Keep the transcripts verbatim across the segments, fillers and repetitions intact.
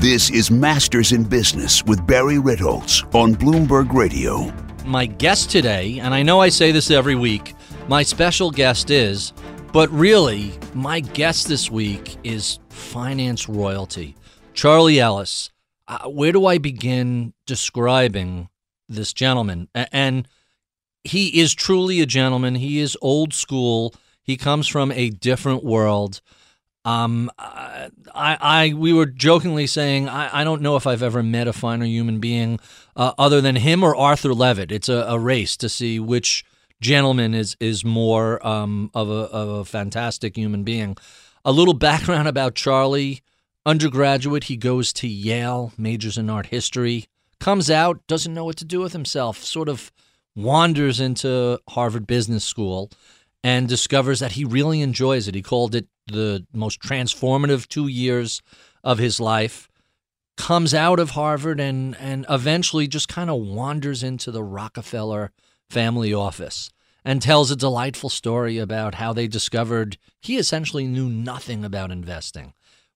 This is Masters in Business with Barry Ritholtz on Bloomberg Radio. My guest today, and I know I say this every week, my special guest is, but really, my guest this week is finance royalty. Charlie Ellis. Uh, where do I begin describing this gentleman? And he is truly a gentleman. He is old school. He comes from a different world. Um, I, I, we were jokingly saying, I, I don't know if I've ever met a finer human being uh, other than him or Arthur Levitt. It's a, a race to see which gentleman is, is more um, of, a, of a fantastic human being. A little background about Charlie. Undergraduate, he goes to Yale, majors in art history, comes out, doesn't know what to do with himself, sort of wanders into Harvard Business School and discovers that he really enjoys it. He called it the most transformative two years of his life, comes out of Harvard and and eventually just kind of wanders into the Rockefeller family office and tells a delightful story about how they discovered he essentially knew nothing about investing.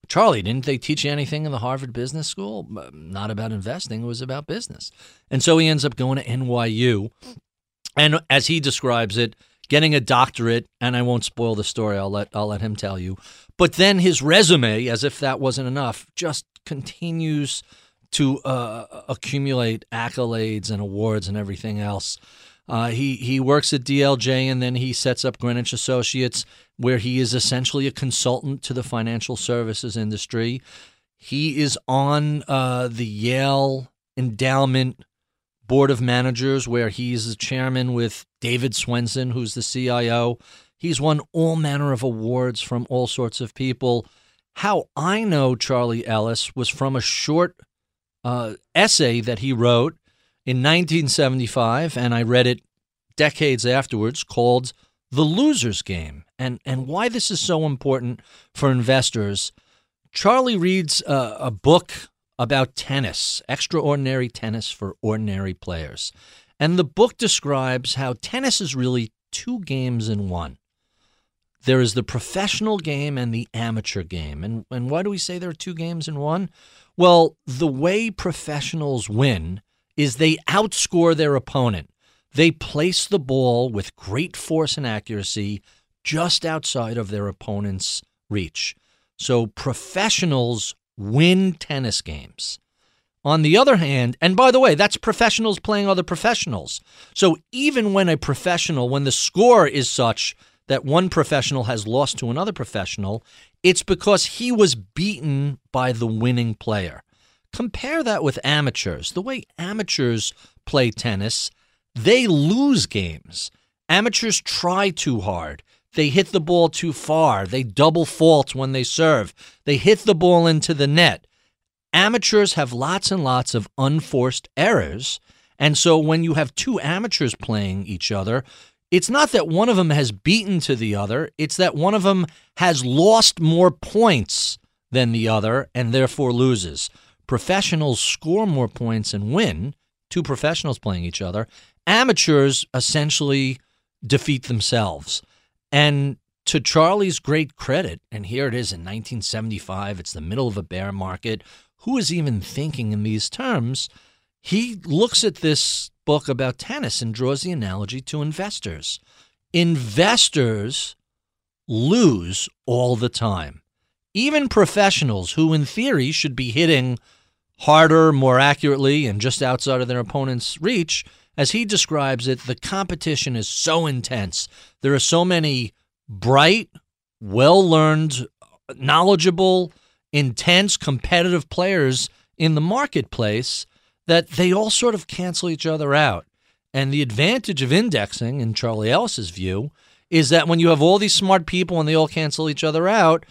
Charlie, didn't they teach you anything in the Harvard Business School? Not about investing, it was about business. And so he ends up going to N Y U, and as he describes it, getting a doctorate, and I won't spoil the story, I'll let I'll let him tell you. But then his resume, as if that wasn't enough, just continues to uh, accumulate accolades and awards and everything else. Uh, he, he works at D L J, and then he sets up Greenwich Associates, where he is essentially a consultant to the financial services industry. He is on uh, the Yale Endowment Board of Managers, where he's the chairman with David Swensen, who's the C I O. He's won all manner of awards from all sorts of people. How I know Charlie Ellis was from a short uh, essay that he wrote in nineteen seventy-five, and I read it decades afterwards, called The Loser's Game, and, and why this is so important for investors. Charlie reads a, a book about tennis, Extraordinary Tennis for Ordinary Players. And the book describes how tennis is really two games in one. There is the professional game and the amateur game. And, and why do we say there are two games in one? Well, the way professionals win is they outscore their opponent. They place the ball with great force and accuracy just outside of their opponent's reach. So professionals win tennis games. On the other hand, and by the way, that's professionals playing other professionals. So even when a professional, when the score is such that one professional has lost to another professional, it's because he was beaten by the winning player. Compare that with amateurs. The way amateurs play tennis, they lose games. Amateurs try too hard. They hit the ball too far. They double fault when they serve. They hit the ball into the net. Amateurs have lots and lots of unforced errors. And so when you have two amateurs playing each other, it's not that one of them has beaten to the other. It's that one of them has lost more points than the other and therefore loses. Professionals score more points and win. Two professionals playing each other. Amateurs essentially defeat themselves. And to Charlie's great credit, and here it is in nineteen seventy-five, it's the middle of a bear market. Who is even thinking in these terms? He looks at this book about tennis and draws the analogy to investors. Investors lose all the time. Even professionals who, in theory, should be hitting harder, more accurately, and just outside of their opponent's reach, as he describes it, the competition is so intense. There are so many bright, well-learned, knowledgeable, intense, competitive players in the marketplace that they all sort of cancel each other out. And the advantage of indexing, in Charlie Ellis's view, is that when you have all these smart people and they all cancel each other out,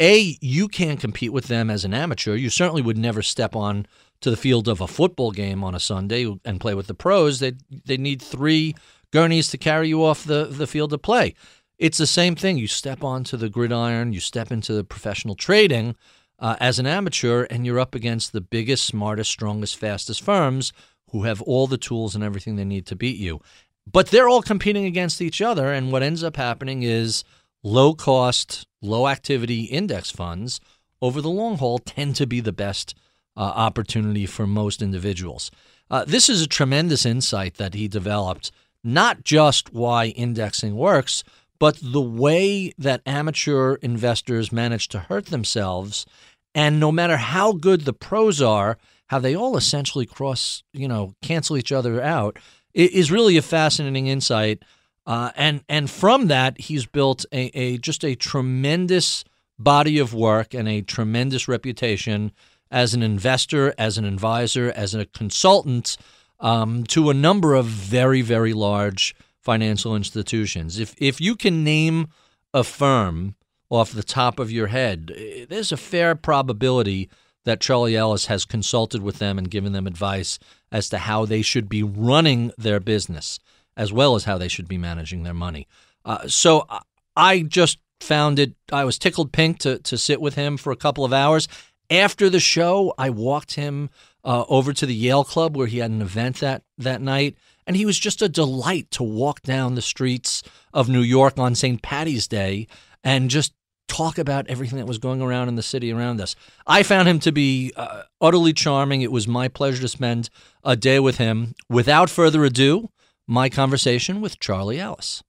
A, you can't compete with them as an amateur. You certainly would never step on to the field of a football game on a Sunday and play with the pros. They they need three gurneys to carry you off the, the field of play. It's the same thing. You step onto the gridiron, you step into the professional trading uh, as an amateur, and you're up against the biggest, smartest, strongest, fastest firms who have all the tools and everything they need to beat you. But they're all competing against each other, and what ends up happening is low-cost, low-activity index funds over the long haul tend to be the best uh, opportunity for most individuals. Uh, this is a tremendous insight that he developed, not just why indexing works, but the way that amateur investors manage to hurt themselves. And no matter how good the pros are, how they all essentially cross, you know, cancel each other out, is really a fascinating insight. Uh, and and from that, he's built a, a just a tremendous body of work and a tremendous reputation as an investor, as an advisor, as a consultant um, to a number of very, very large financial institutions. If if you can name a firm off the top of your head, there's a fair probability that Charlie Ellis has consulted with them and given them advice as to how they should be running their business, as well as how they should be managing their money. Uh, so I just found it, I was tickled pink to, to sit with him for a couple of hours. After the show, I walked him uh, over to the Yale Club where he had an event that, that night, and he was just a delight to walk down the streets of New York on Saint Patty's Day and just talk about everything that was going around in the city around us. I found him to be uh, utterly charming. It was my pleasure to spend a day with him. Without further ado, my conversation with Charlie Ellis.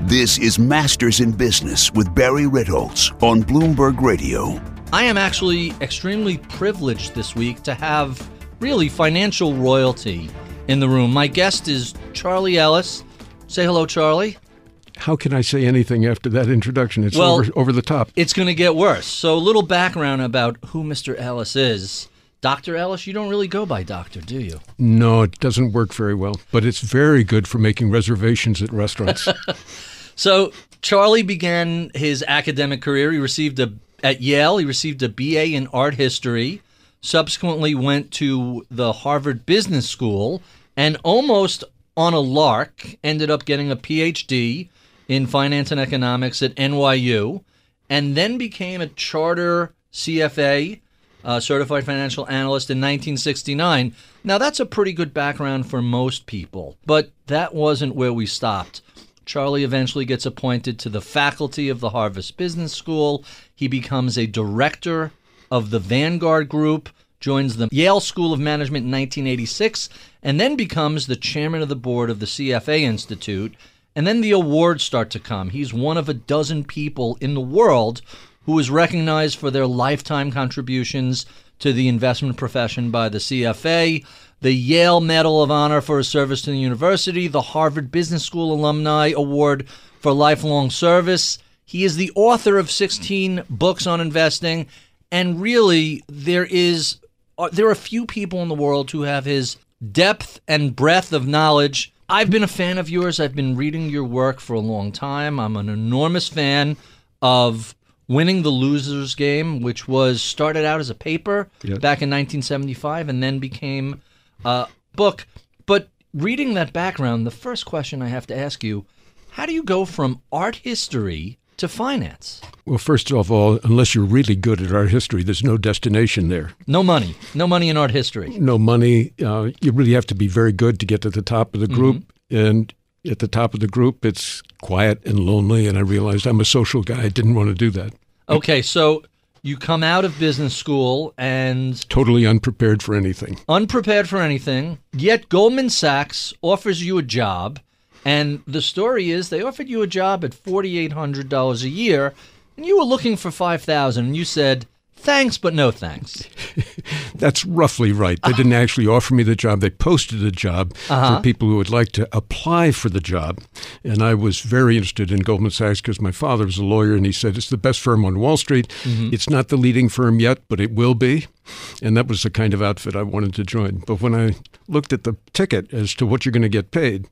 This is Masters in Business with Barry Ritholtz on Bloomberg Radio. I am actually extremely privileged this week to have really financial royalty in the room. My guest is Charlie Ellis. Say hello, Charlie. How can I say anything after that introduction? It's well, over, over the top. It's going to get worse. So a little background about who Mister Ellis is. Doctor Ellis, you don't really go by doctor, do you? No, it doesn't work very well, but it's very good for making reservations at restaurants. So Charlie began his academic career. He received a at Yale, he received a B A in art history, subsequently went to the Harvard Business School, and almost on a lark ended up getting a P H D in finance and economics at N Y U, and then became a charter C F A, Uh, certified financial analyst in nineteen sixty-nine. Now, that's a pretty good background for most people, but that wasn't where we stopped. Charlie eventually gets appointed to the faculty of the Harvard Business School. He becomes a director of the Vanguard Group, joins the Yale School of Management in nineteen eighty-six, and then becomes the chairman of the board of the C F A Institute. And then the awards start to come. He's one of a dozen people in the world who is recognized for their lifetime contributions to the investment profession by the C F A, the Yale Medal of Honor for his service to the university, the Harvard Business School Alumni Award for lifelong service. He is the author of sixteen books on investing, and really there is there are few people in the world who have his depth and breadth of knowledge. I've been a fan of yours. I've been reading your work for a long time. I'm an enormous fan of Winning the Loser's Game, which was started out as a paper yep. back in nineteen seventy-five and then became a book. But reading that background, the first question I have to ask you, how do you go from art history to finance? Well, first of all, unless you're really good at art history, there's no destination there. No money. No money in art history. No money. Uh, you really have to be very good to get to the top of the group. Mm-hmm. And at the top of the group, it's quiet and lonely, and I realized I'm a social guy. I didn't want to do that. Okay, so you come out of business school and... Totally unprepared for anything. Unprepared for anything, yet Goldman Sachs offers you a job And the story is they offered you a job at four thousand eight hundred dollars a year, and you were looking for five thousand dollars, and you said, thanks, but no thanks. That's roughly right. They uh-huh. didn't actually offer me the job. They posted a job uh-huh. for people who would like to apply for the job. And I was very interested in Goldman Sachs because my father was a lawyer, and he said, it's the best firm on Wall Street. Mm-hmm. It's not the leading firm yet, but it will be. And that was the kind of outfit I wanted to join. But when I looked at the ticket as to what you're going to get paid,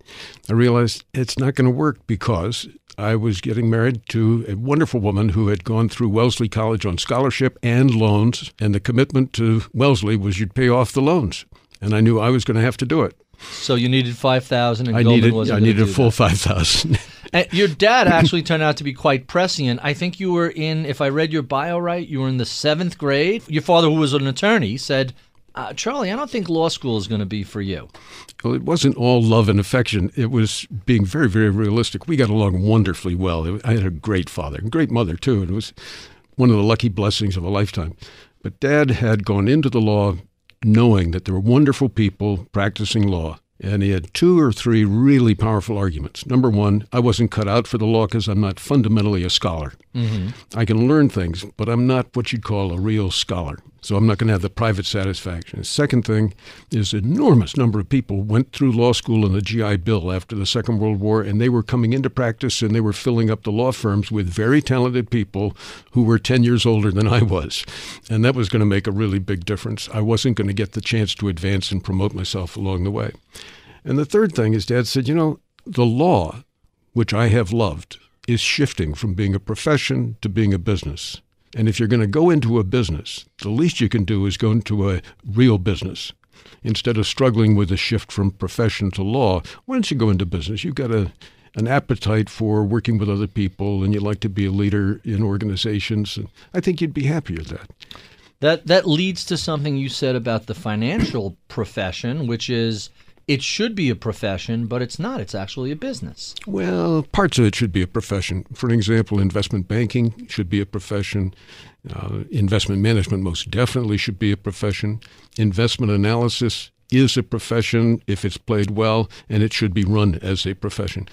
I realized it's not going to work because I was getting married to a wonderful woman who had gone through Wellesley College on scholarship and loans. And the commitment to Wellesley was you'd pay off the loans. And I knew I was going to have to do it. So you needed five thousand dollars, and I Goldman needed, wasn't I needed a full five thousand dollars. And your dad actually turned out to be quite prescient. I think you were in, if I read your bio right, you were in the seventh grade. Your father, who was an attorney, said, uh, Charlie, I don't think law school is going to be for you. Well, it wasn't all love and affection. It was being very, very realistic. We got along wonderfully well. I had a great father, a great mother, too. It was one of the lucky blessings of a lifetime. But Dad had gone into the law knowing that there were wonderful people practicing law. And he had two or three really powerful arguments. Number one, I wasn't cut out for the law because I'm not fundamentally a scholar. Mm-hmm. I can learn things, but I'm not what you'd call a real scholar. So I'm not going to have the private satisfaction. The second thing is an enormous number of people went through law school in the G I Bill after the Second World War, and they were coming into practice, and they were filling up the law firms with very talented people who were ten years older than I was. And that was going to make a really big difference. I wasn't going to get the chance to advance and promote myself along the way. And the third thing is Dad said, you know, the law, which I have loved, is shifting from being a profession to being a business. And if you're going to go into a business, the least you can do is go into a real business. Instead of struggling with a shift from profession to law, once you go into business, you've got a, an appetite for working with other people, and you like to be a leader in organizations. And I think you'd be happier at that. That, that leads to something you said about the financial profession, which is it should be a profession, but it's not. It's actually a business. Well, parts of it should be a profession. For example, investment banking should be a profession. Uh, investment management most definitely should be a profession. Investment analysis is a profession if it's played well, and it should be run as a profession.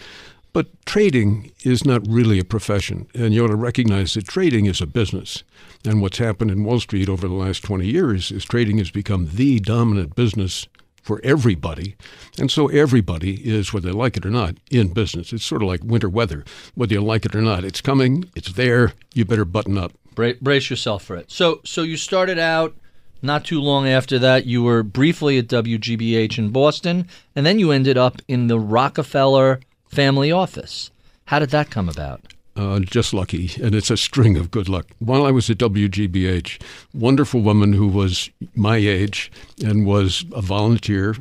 But trading is not really a profession, and you ought to recognize that trading is a business. And what's happened in Wall Street over the last twenty years is trading has become the dominant business for everybody. And so everybody is, whether they like it or not, in business. It's sort of like winter weather. Whether you like it or not, it's coming, it's there, you better button up. Bra- brace yourself for it. So so you started out not too long after that. You were briefly at W G B H in Boston, and then you ended up in the Rockefeller family office. How did that come about? Uh, just lucky, and it's a string of good luck. While I was at W G B H, wonderful woman who was my age and was a volunteer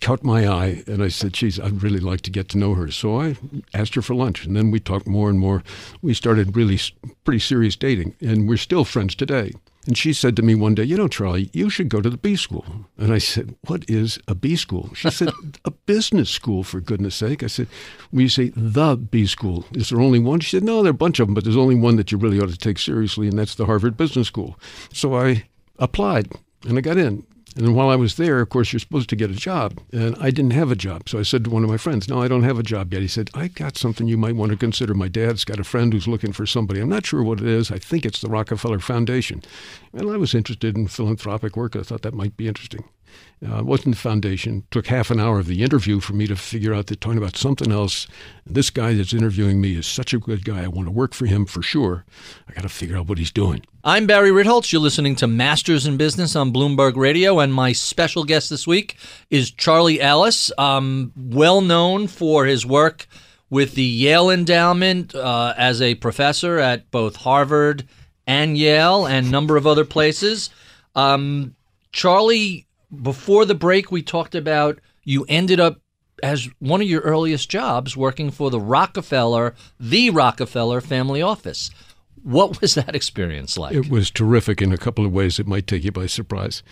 caught my eye, and I said, geez, I'd really like to get to know her. So I asked her for lunch, and then we talked more and more. We started really pretty serious dating, and we're still friends today. And she said to me one day, you know, Charlie, you should go to the B school. And I said, what is a B school? She said, a business school, for goodness sake. I said, when you say the B school, is there only one? She said, no, there are a bunch of them, but there's only one that you really ought to take seriously, and that's the Harvard Business School. So I applied, and I got in. And while I was there, of course, you're supposed to get a job. And I didn't have a job. So I said to one of my friends, no, I don't have a job yet. He said, I got something you might want to consider. My dad's got a friend who's looking for somebody. I'm not sure what it is. I think it's the Rockefeller Foundation. And I was interested in philanthropic work. I thought that might be interesting. Uh, it wasn't the foundation. It took half an hour of the interview for me to figure out they're talking about something else. This guy that's interviewing me is such a good guy. I want to work for him for sure. I got to figure out what he's doing. I'm Barry Ritholtz. You're listening to Masters in Business on Bloomberg Radio. And my special guest this week is Charlie Ellis, um, well known for his work with the Yale Endowment uh, as a professor at both Harvard and Yale and a number of other places. Um, Charlie... Before the break, we talked about you ended up as one of your earliest jobs working for the Rockefeller, the Rockefeller family office. What was that experience like? It was terrific in a couple of ways that might take you by surprise.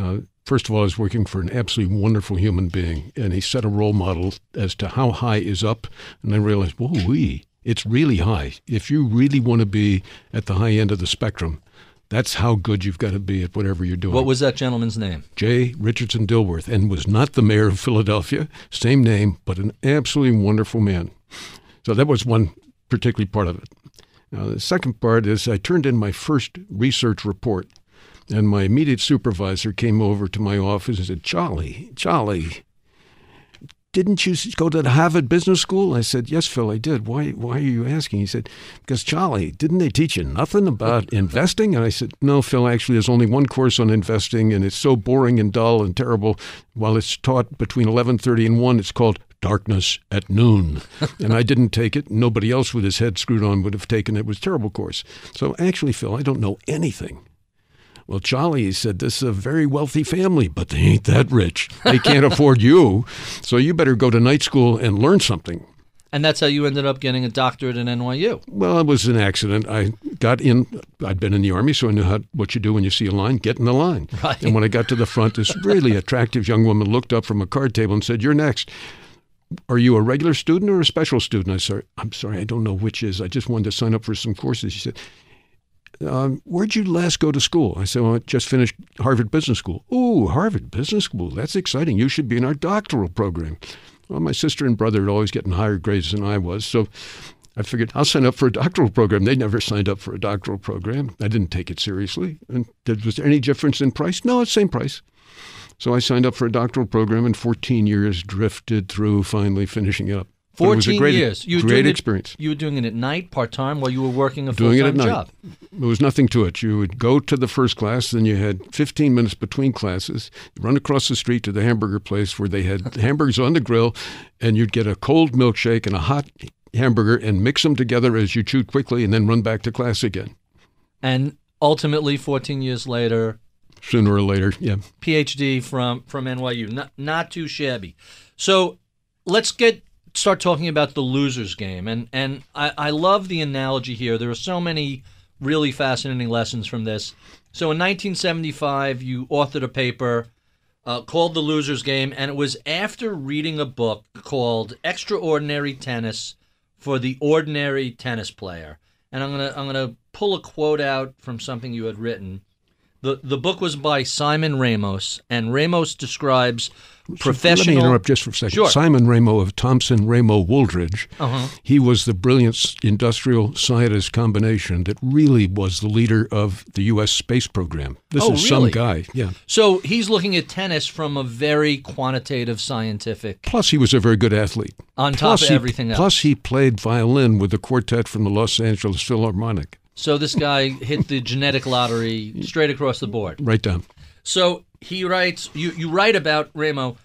Uh, first of all, I was working for an absolutely wonderful human being, and he set a role model as to how high is up, and I realized, whoa, wee, it's really high. If you really want to be at the high end of the spectrum, That's how good you've got to be at whatever you're doing. What was that gentleman's name? J. Richardson Dilworth, and was not the mayor of Philadelphia. Same name, but an absolutely wonderful man. So that was one particularly part of it. Now, the second part is I turned in my first research report, and my immediate supervisor came over to my office and said, Charlie, Charlie, didn't you go to the Harvard Business School? I said, yes, Phil, I did. Why Why are you asking? He said, because, Charlie, didn't they teach you nothing about investing? And I said, no, Phil, actually, there's only one course on investing, and it's so boring and dull and terrible. While it's taught between eleven thirty and one, it's called Darkness at Noon. And I didn't take it. Nobody else with his head screwed on would have taken it. It was a terrible course. So actually, Phil, I don't know anything. Well, Charlie said, this is a very wealthy family, but they ain't that rich. They can't afford you, so you better go to night school and learn something. And that's how you ended up getting a doctorate at N Y U. Well, it was an accident. I got in. I'd been in the Army, so I knew how, what you do when you see a line, get in the line. Right. And when I got to the front, this really attractive young woman looked up from a card table and said, you're next. Are you a regular student or a special student? I said, I'm sorry, I don't know which is. I just wanted to sign up for some courses. She said, Um, where'd you last go to school? I said, well, I just finished Harvard Business School. Oh, Harvard Business School. That's exciting. You should be in our doctoral program. Well, my sister and brother had always gotten higher grades than I was, so I figured I'll sign up for a doctoral program. They never signed up for a doctoral program. I didn't take it seriously. And did, was there any difference in price? No, it's the same price. So I signed up for a doctoral program, and fourteen years drifted through, finally finishing it up. fourteen it was a great, years. You great it, experience. You were doing it at night, part-time, while you were working a full-time job. There was nothing to it. You would go to the first class, then you had fifteen minutes between classes, run across the street to the hamburger place where they had hamburgers on the grill, and you'd get a cold milkshake and a hot hamburger and mix them together as you chewed quickly and then run back to class again. And ultimately, fourteen years later... Sooner or later, yeah. PhD from, from N Y U. Not, not too shabby. So let's get... start talking about the loser's game. And and I, I love the analogy here. There are so many really fascinating lessons from this. So in nineteen seventy-five, you authored a paper uh, called The Loser's Game, and it was after reading a book called Extraordinary Tennis for the Ordinary Tennis Player. And I'm gonna I'm gonna pull a quote out from something you had written. The the book was by Simon Ramo, and Ramo describes professional... Let me interrupt just for a second. Sure. Simon Ramo of Thompson Ramo Wooldridge, uh-huh. He was the brilliant industrial scientist combination that really was the leader of the U S space program. This oh, is really? some guy. Yeah. So he's looking at tennis from a very quantitative scientific... Plus he was a very good athlete. On plus top of everything he, else. Plus he played violin with the quartet from the Los Angeles Philharmonic. So this guy hit the genetic lottery straight across the board. Right down. So he writes, you, you write about Ramo,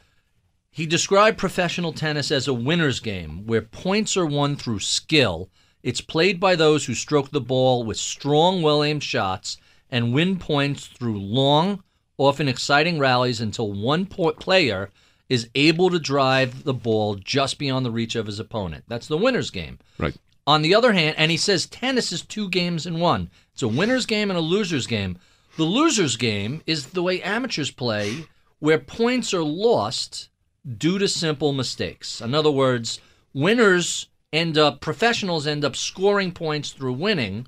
he described professional tennis as a winner's game where points are won through skill. It's played by those who stroke the ball with strong, well-aimed shots and win points through long, often exciting rallies until one player is able to drive the ball just beyond the reach of his opponent. That's the winner's game. Right. On the other hand, and he says tennis is two games in one. It's a winner's game and a loser's game. The loser's game is the way amateurs play, where points are lost due to simple mistakes. In other words, winners end up, professionals end up scoring points through winning,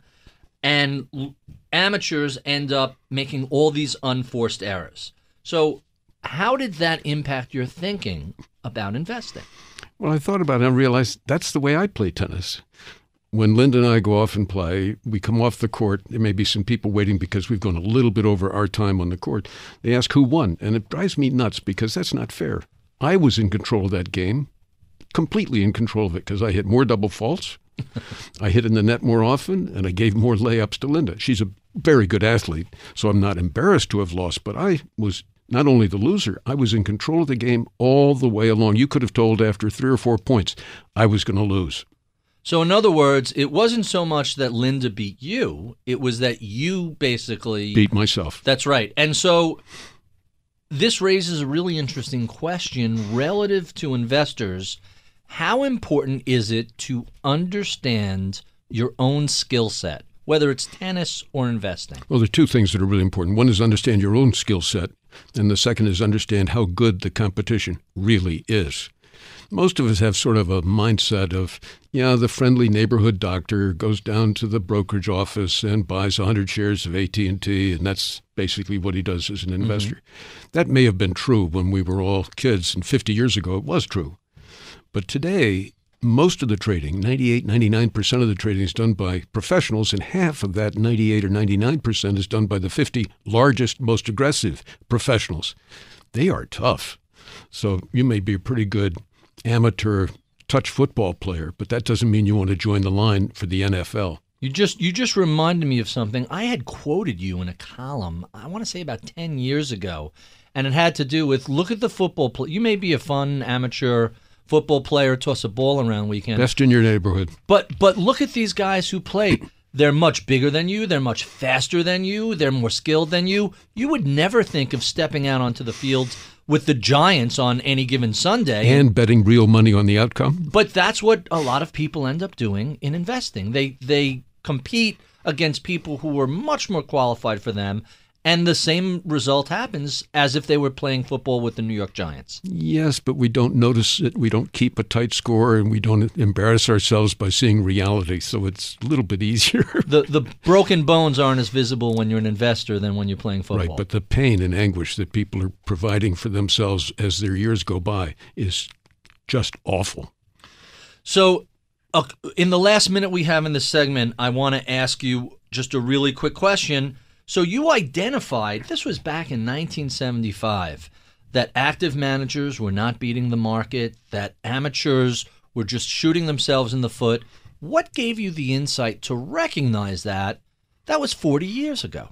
and l- amateurs end up making all these unforced errors. So how did that impact your thinking about investing? Well, I thought about it and realized that's the way I play tennis. When Linda and I go off and play, we come off the court. There may be some people waiting because we've gone a little bit over our time on the court. They ask who won, and it drives me nuts because that's not fair. I was in control of that game, completely in control of it, because I hit more double faults. I hit in the net more often, and I gave more layups to Linda. She's a very good athlete, so I'm not embarrassed to have lost, but I was not only the loser, I was in control of the game all the way along. You could have told after three or four points I was going to lose. So in other words, it wasn't so much that Linda beat you, it was that you basically... Beat myself. That's right. And so this raises a really interesting question relative to investors. How important is it to understand your own skill set, whether it's tennis or investing? Well, there are two things that are really important. One is understand your own skill set, and the second is understand how good the competition really is. most of us have sort of a mindset of, yeah, the friendly neighborhood doctor goes down to the brokerage office and buys one hundred shares of A T and T, and that's basically what he does as an investor. Mm-hmm. That may have been true when we were all kids, and fifty years ago it was true. But today, most of the trading, ninety-eight, ninety-nine percent of the trading is done by professionals, and half of that ninety-eight or ninety-nine percent is done by the fifty largest, most aggressive professionals. They are tough. So you may be a pretty good amateur touch football player, but that doesn't mean you want to join the line for the N F L. You just you just reminded me of something. I had quoted you in a column, I want to say about ten years ago, and it had to do with, look at the football player. You may be a fun amateur football player, toss a ball around weekend. Best in your neighborhood. But but look at these guys who play. They're much bigger than you. They're much faster than you. They're more skilled than you. You would never think of stepping out onto the field with the Giants on any given Sunday. And betting real money on the outcome. But that's what a lot of people end up doing in investing. They they compete against people who are much more qualified for them. And the same result happens as if they were playing football with the New York Giants. Yes, but we don't notice it. We don't keep a tight score, and we don't embarrass ourselves by seeing reality. So it's a little bit easier. the the broken bones aren't as visible when you're an investor than when you're playing football. Right, but the pain and anguish that people are providing for themselves as their years go by is just awful. So uh, in the last minute we have in this segment, I want to ask you just a really quick question. So you identified, this was back in nineteen seventy-five, that active managers were not beating the market, that amateurs were just shooting themselves in the foot. What gave you the insight to recognize that? That was forty years ago.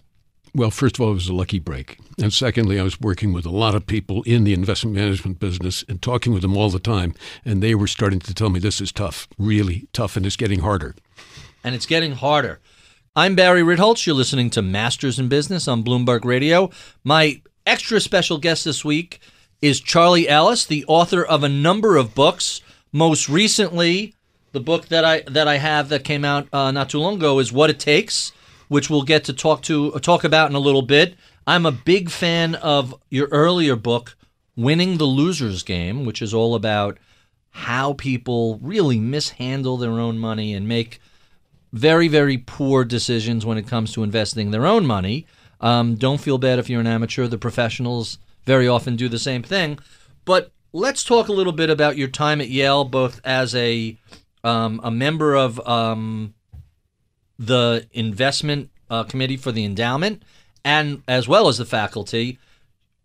Well, first of all, it was a lucky break. And secondly, I was working with a lot of people in the investment management business and talking with them all the time. And they were starting to tell me this is tough, really tough, and it's getting harder. And it's getting harder. I'm Barry Ritholtz. You're listening to Masters in Business on Bloomberg Radio. My extra special guest this week is Charlie Ellis, the author of a number of books. Most recently, the book that I that I have that came out uh, not too long ago is What It Takes, which we'll get to talk to talk about in a little bit. I'm a big fan of your earlier book, Winning the Loser's Game, which is all about how people really mishandle their own money and make very, very poor decisions when it comes to investing their own money. Um, don't feel bad if you're an amateur. The professionals very often do the same thing. But let's talk a little bit about your time at Yale, both as a um, a member of um, the investment uh, committee for the endowment, and as well as the faculty.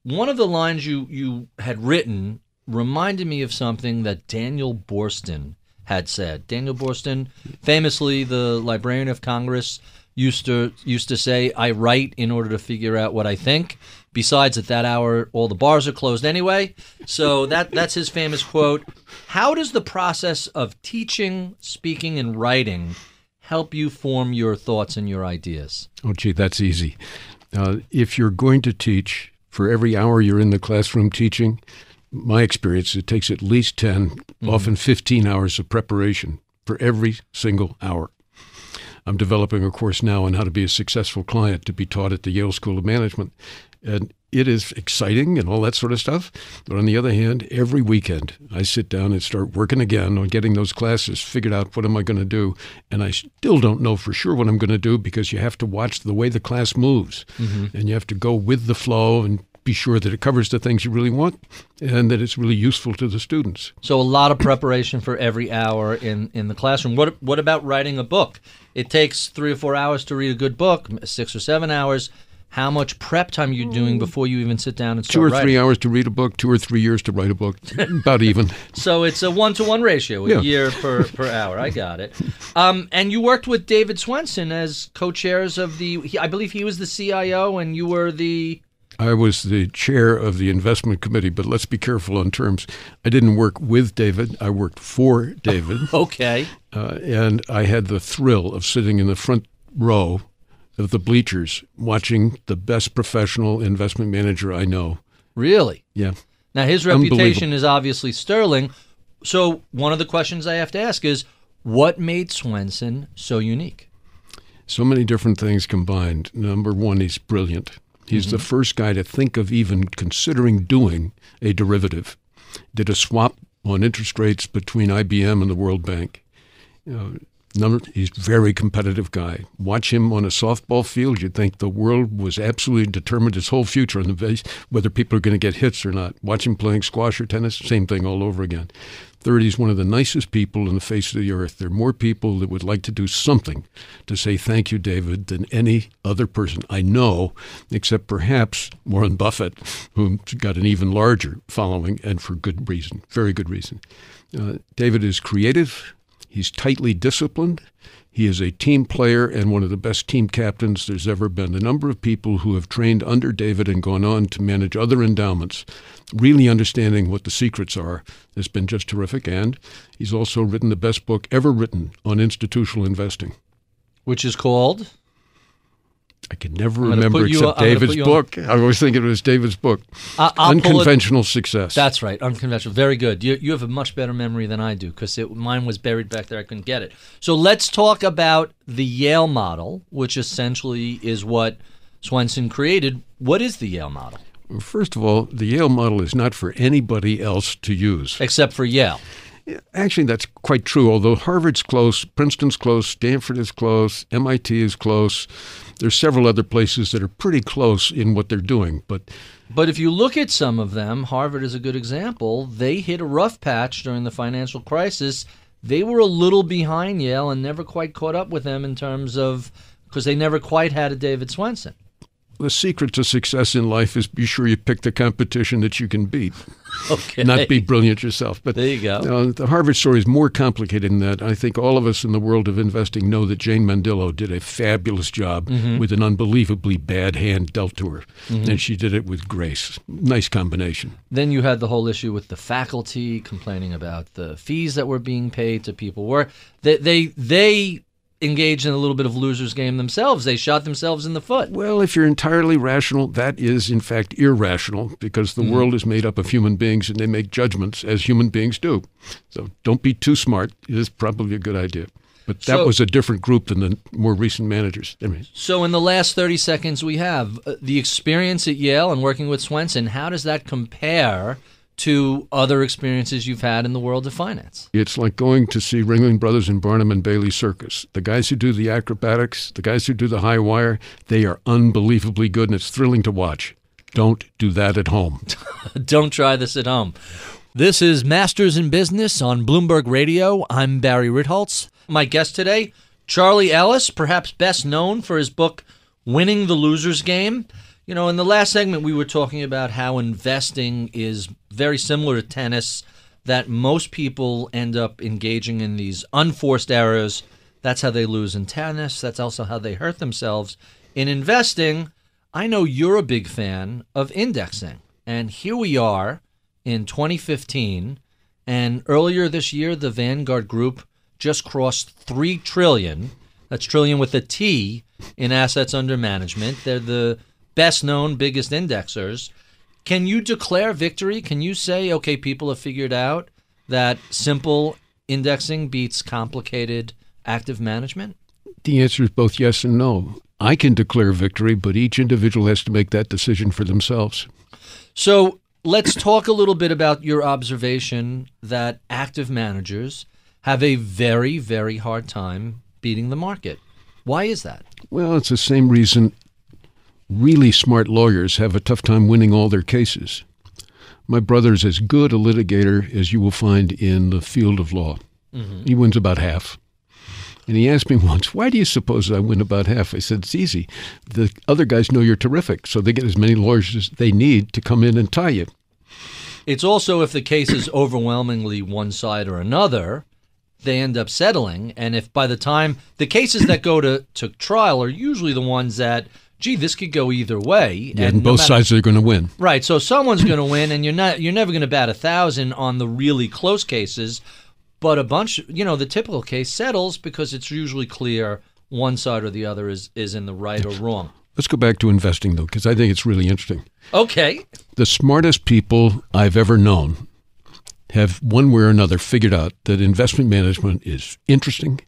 One of the lines you, you had written reminded me of something that Daniel Borsten had said. Daniel Borsten, famously the Librarian of Congress, used to used to say, "I write in order to figure out what I think. Besides, at that hour, all the bars are closed anyway." So that that's his famous quote. How does the process of teaching, speaking, and writing help you form your thoughts and your ideas? Oh, gee, that's easy. Uh, if you're going to teach, for every hour you're in the classroom teaching, my experience, it takes at least ten, mm-hmm. often fifteen hours of preparation for every single hour. I'm developing a course now on how to be a successful client to be taught at the Yale School of Management. And it is exciting and all that sort of stuff. But on the other hand, every weekend I sit down and start working again on getting those classes, figured out what am I going to do. And I still don't know for sure what I'm going to do because you have to watch the way the class moves. Mm-hmm. And you have to go with the flow and be sure that it covers the things you really want and that it's really useful to the students. So a lot of preparation for every hour in, in the classroom. What what about writing a book? It takes three or four hours to read a good book, six or seven hours. How much prep time are you doing before you even sit down and start writing? Two or three writing? hours to read a book, two or three years to write a book, about even. So it's a one-to-one ratio, a yeah. year per, per hour. I got it. Um, and you worked with David Swensen as co-chairs of the, he, I believe he was the C I O and you were the... I was the chair of the investment committee, but let's be careful on terms. I didn't work with David. I worked for David. Okay. Uh, and I had the thrill of sitting in the front row of the bleachers watching the best professional investment manager I know. Really? Yeah. Now, his reputation is obviously sterling. So one of the questions I have to ask is, what made Swensen so unique? So many different things combined. Number one, he's brilliant. He's mm-hmm. the first guy to think of even considering doing a derivative. Did a swap on interest rates between I B M and the World Bank. Uh, number, he's a very competitive guy. Watch him on a softball field. You'd think the world was absolutely determined his whole future on the base, whether people are going to get hits or not. Watch him playing squash or tennis, same thing all over again. Third, he's one of the nicest people on the face of the earth. There are more people that would like to do something to say thank you, David, than any other person I know, except perhaps Warren Buffett, who's got an even larger following, and for good reason, very good reason. Uh, David is creative. He's tightly disciplined. He is a team player and one of the best team captains there's ever been. The number of people who have trained under David and gone on to manage other endowments, really understanding what the secrets are, has been just terrific. And he's also written the best book ever written on institutional investing. Which is called? I can never remember except David's book. I always think it was David's book. Uh, Unconventional Success. That's right, Unconventional. Very good. You you have a much better memory than I do because mine was buried back there. I couldn't get it. So let's talk about the Yale model, which essentially is what Swensen created. What is the Yale model? First of all, the Yale model is not for anybody else to use. Except for Yale. Actually, that's quite true, although Harvard's close, Princeton's close, Stanford is close, M I T is close. There's several other places that are pretty close in what they're doing. But but if you look at some of them, Harvard is a good example. They hit a rough patch during the financial crisis. They were a little behind Yale and never quite caught up with them in terms of because they never quite had a David Swensen. The secret to success in life is be sure you pick the competition that you can beat, okay. Not be brilliant yourself. But there you go. Uh, the Harvard story is more complicated than that. I think all of us in the world of investing know that Jane Mendillo did a fabulous job mm-hmm. with an unbelievably bad hand dealt to her, mm-hmm. and she did it with grace. Nice combination. Then you had the whole issue with the faculty complaining about the fees that were being paid to people. Were they they they. engaged in a little bit of loser's game themselves. They shot themselves in the foot. Well, if you're entirely rational, that is, in fact, irrational because the mm-hmm. world is made up of human beings and they make judgments as human beings do. So don't be too smart. It is probably a good idea. But that so, was a different group than the more recent managers. I mean, so in the last thirty seconds we have, uh, the experience at Yale and working with Swensen, how does that compare to other experiences you've had in the world of finance? It's like going to see Ringling Brothers and Barnum and Bailey Circus. The guys who do the acrobatics, the guys who do the high wire, they are unbelievably good, and it's thrilling to watch. Don't do that at home. Don't try this at home. This is Masters in Business on Bloomberg Radio. I'm Barry Ritholtz. My guest today, Charlie Ellis, perhaps best known for his book, Winning the Loser's Game. You know, in the last segment, we were talking about how investing is very similar to tennis, that most people end up engaging in these unforced errors. That's how they lose in tennis. That's also how they hurt themselves. In investing, I know you're a big fan of indexing. And here we are in twenty fifteen. And earlier this year, the Vanguard Group just crossed three trillion dollars. That's trillion with a T in assets under management. They're the best known, biggest indexers. Can you declare victory? Can you say, okay, people have figured out that simple indexing beats complicated active management? The answer is both yes and no. I can declare victory, but each individual has to make that decision for themselves. So let's talk a little bit about your observation that active managers have a very, very hard time beating the market. Why is that? Well, it's the same reason really smart lawyers have a tough time winning all their cases. My brother's as good a litigator as you will find in the field of law. Mm-hmm. He wins about half. And he asked me once, why do you suppose I win about half? I said, it's easy. The other guys know you're terrific, so they get as many lawyers as they need to come in and tie you. It's also if the case is overwhelmingly one side or another, they end up settling. And if by the time the cases that go to, to trial are usually the ones that gee, this could go either way. Yeah, and, and both no matter, sides are going to win. Right, so someone's going to win, and you're not, you're never going to bat a thousand on the really close cases, but a bunch, you know, the typical case settles because it's usually clear one side or the other is, is in the right or wrong. Let's go back to investing, though, because I think it's really interesting. Okay. The smartest people I've ever known have one way or another figured out that investment management is interesting,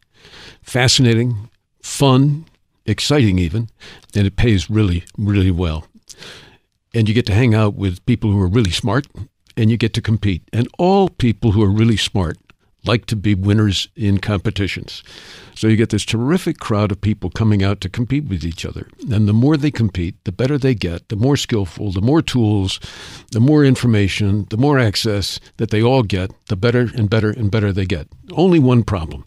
fascinating, fun, exciting even, and it pays really, really well. And you get to hang out with people who are really smart and you get to compete. And all people who are really smart like to be winners in competitions. So you get this terrific crowd of people coming out to compete with each other. And the more they compete, the better they get, the more skillful, the more tools, the more information, the more access that they all get, the better and better and better they get. Only one problem.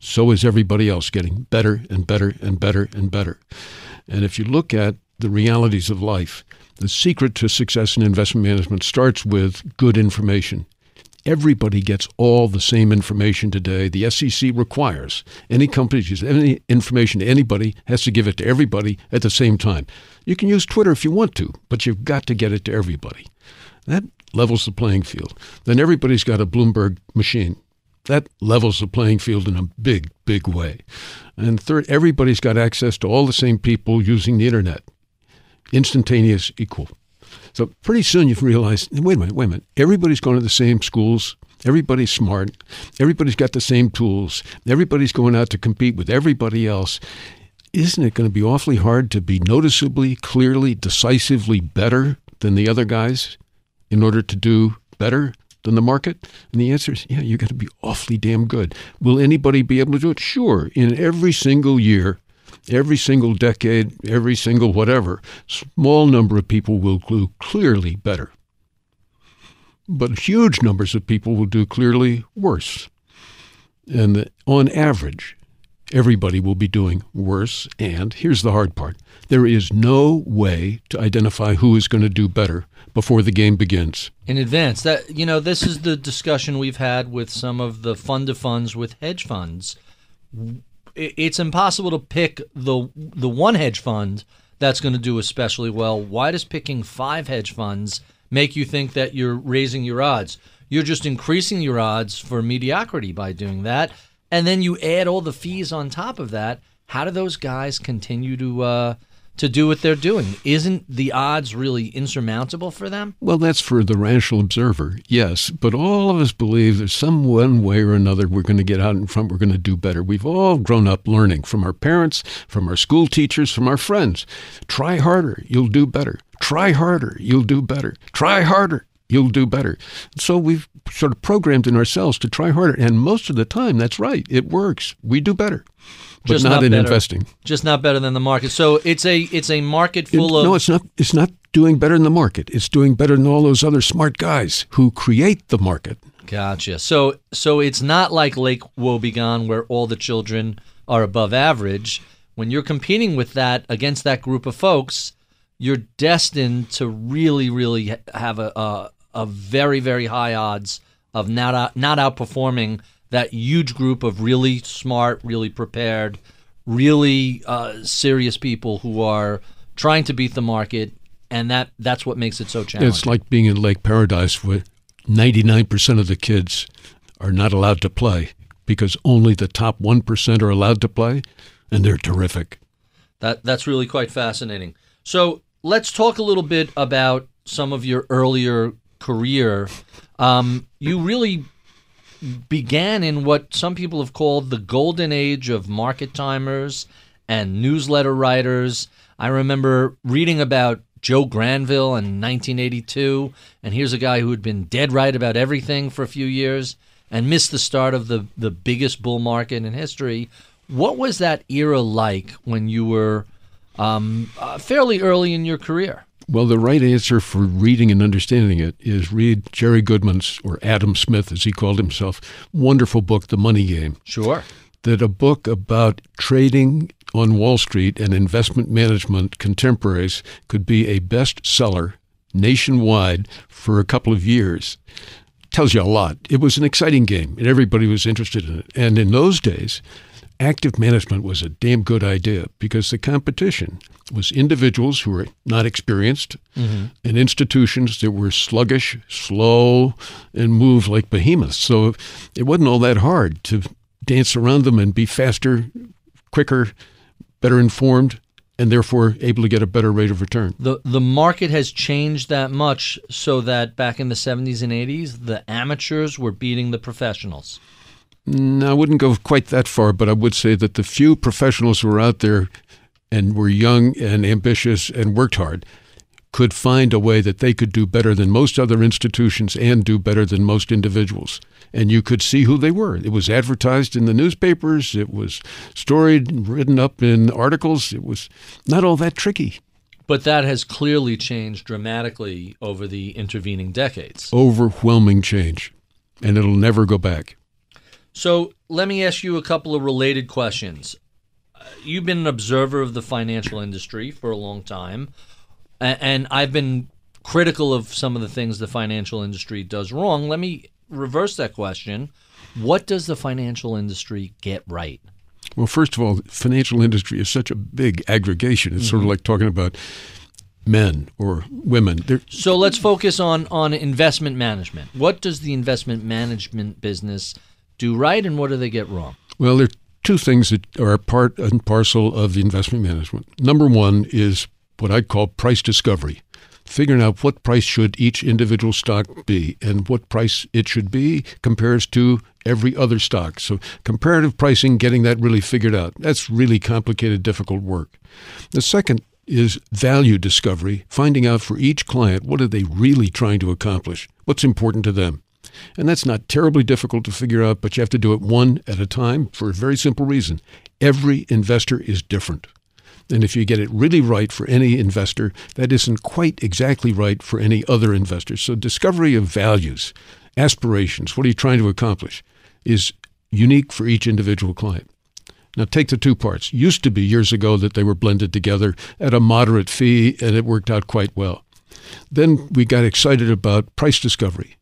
So is everybody else getting better and better and better and better. And if you look at the realities of life, the secret to success in investment management starts with good information. Everybody gets all the same information today. The S E C requires any company to use any information to anybody has to give it to everybody at the same time. You can use Twitter if you want to, but you've got to get it to everybody. That levels the playing field. Then everybody's got a Bloomberg machine. That levels the playing field in a big, big way. And third, everybody's got access to all the same people using the internet. Instantaneous equal. So pretty soon you've realized, wait a minute, wait a minute. Everybody's going to the same schools. Everybody's smart. Everybody's got the same tools. Everybody's going out to compete with everybody else. Isn't it going to be awfully hard to be noticeably, clearly, decisively better than the other guys in order to do better than the market? And the answer is, yeah, you're going to be awfully damn good. Will anybody be able to do it? Sure. In every single year, every single decade, every single whatever, small number of people will do clearly better. But huge numbers of people will do clearly worse. And the, on average, everybody will be doing worse. And here's the hard part. There is no way to identify who is going to do better before the game begins. In advance. That, you know, this is the discussion we've had with some of the fund-to-funds with hedge funds. It's impossible to pick the the one hedge fund that's going to do especially well. Why does picking five hedge funds make you think that you're raising your odds? You're just increasing your odds for mediocrity by doing that. And then you add all the fees on top of that. How do those guys continue to uh, to do what they're doing? Isn't the odds really insurmountable for them? Well, that's for the rational observer, yes. But all of us believe there's some one way or another we're going to get out in front, we're going to do better. We've all grown up learning from our parents, from our school teachers, from our friends. Try harder, you'll do better. Try harder, you'll do better. Try harder, you'll do better. So we've sort of programmed in ourselves to try harder. And most of the time, that's right. It works. We do better. But just not, not in better. Investing. Just not better than the market. So it's a it's a market full it, of... No, it's not, it's not doing better than the market. It's doing better than all those other smart guys who create the market. Gotcha. So so it's not like Lake Wobegon where all the children are above average. When you're competing with that against that group of folks, you're destined to really, really have a... a of very, very high odds of not out, not outperforming that huge group of really smart, really prepared, really uh, serious people who are trying to beat the market, and that, that's what makes it so challenging. It's like being in Lake Paradise where ninety-nine percent of the kids are not allowed to play because only the top one percent are allowed to play, and they're terrific. That That's really quite fascinating. So let's talk a little bit about some of your earlier career. Um, you really began in what some people have called the golden age of market timers and newsletter writers. I remember reading about Joe Granville in nineteen eighty-two, and here's a guy who had been dead right about everything for a few years and missed the start of the, the biggest bull market in history. What was that era like when you were um, uh, fairly early in your career? Well, the right answer for reading and understanding it is read Jerry Goodman's, or Adam Smith, as he called himself, wonderful book, The Money Game. Sure. That a book about trading on Wall Street and investment management contemporaries could be a bestseller nationwide for a couple of years. Tells you a lot. It was an exciting game, and everybody was interested in it. And in those days, active management was a damn good idea because the competition was individuals who were not experienced mm-hmm. and institutions that were sluggish, slow, and moved like behemoths. So it wasn't all that hard to dance around them and be faster, quicker, better informed, and therefore able to get a better rate of return. The the market has changed that much so that back in the seventies and eighties, the amateurs were beating the professionals. No, I wouldn't go quite that far, but I would say that the few professionals who were out there and were young and ambitious and worked hard could find a way that they could do better than most other institutions and do better than most individuals. And you could see who they were. It was advertised in the newspapers. It was storied, written up in articles. It was not all that tricky. But that has clearly changed dramatically over the intervening decades. Overwhelming change. And it'll never go back. So let me ask you a couple of related questions. You've been an observer of the financial industry for a long time, and I've been critical of some of the things the financial industry does wrong. Let me reverse that question. What does the financial industry get right? Well, first of all, the financial industry is such a big aggregation. It's mm-hmm. sort of like talking about men or women. They're- so let's focus on, on investment management. What does the investment management business do right, and what do they get wrong? Well, there are two things that are part and parcel of the investment management. Number one is what I call price discovery, figuring out what price should each individual stock be and what price it should be compares to every other stock. So comparative pricing, getting that really figured out. That's really complicated, difficult work. The second is value discovery, finding out for each client, what are they really trying to accomplish? What's important to them? And that's not terribly difficult to figure out, but you have to do it one at a time for a very simple reason. Every investor is different. And if you get it really right for any investor, that isn't quite exactly right for any other investor. So discovery of values, aspirations, what are you trying to accomplish, is unique for each individual client. Now take the two parts. Used to be years ago that they were blended together at a moderate fee, and it worked out quite well. Then we got excited about price discovery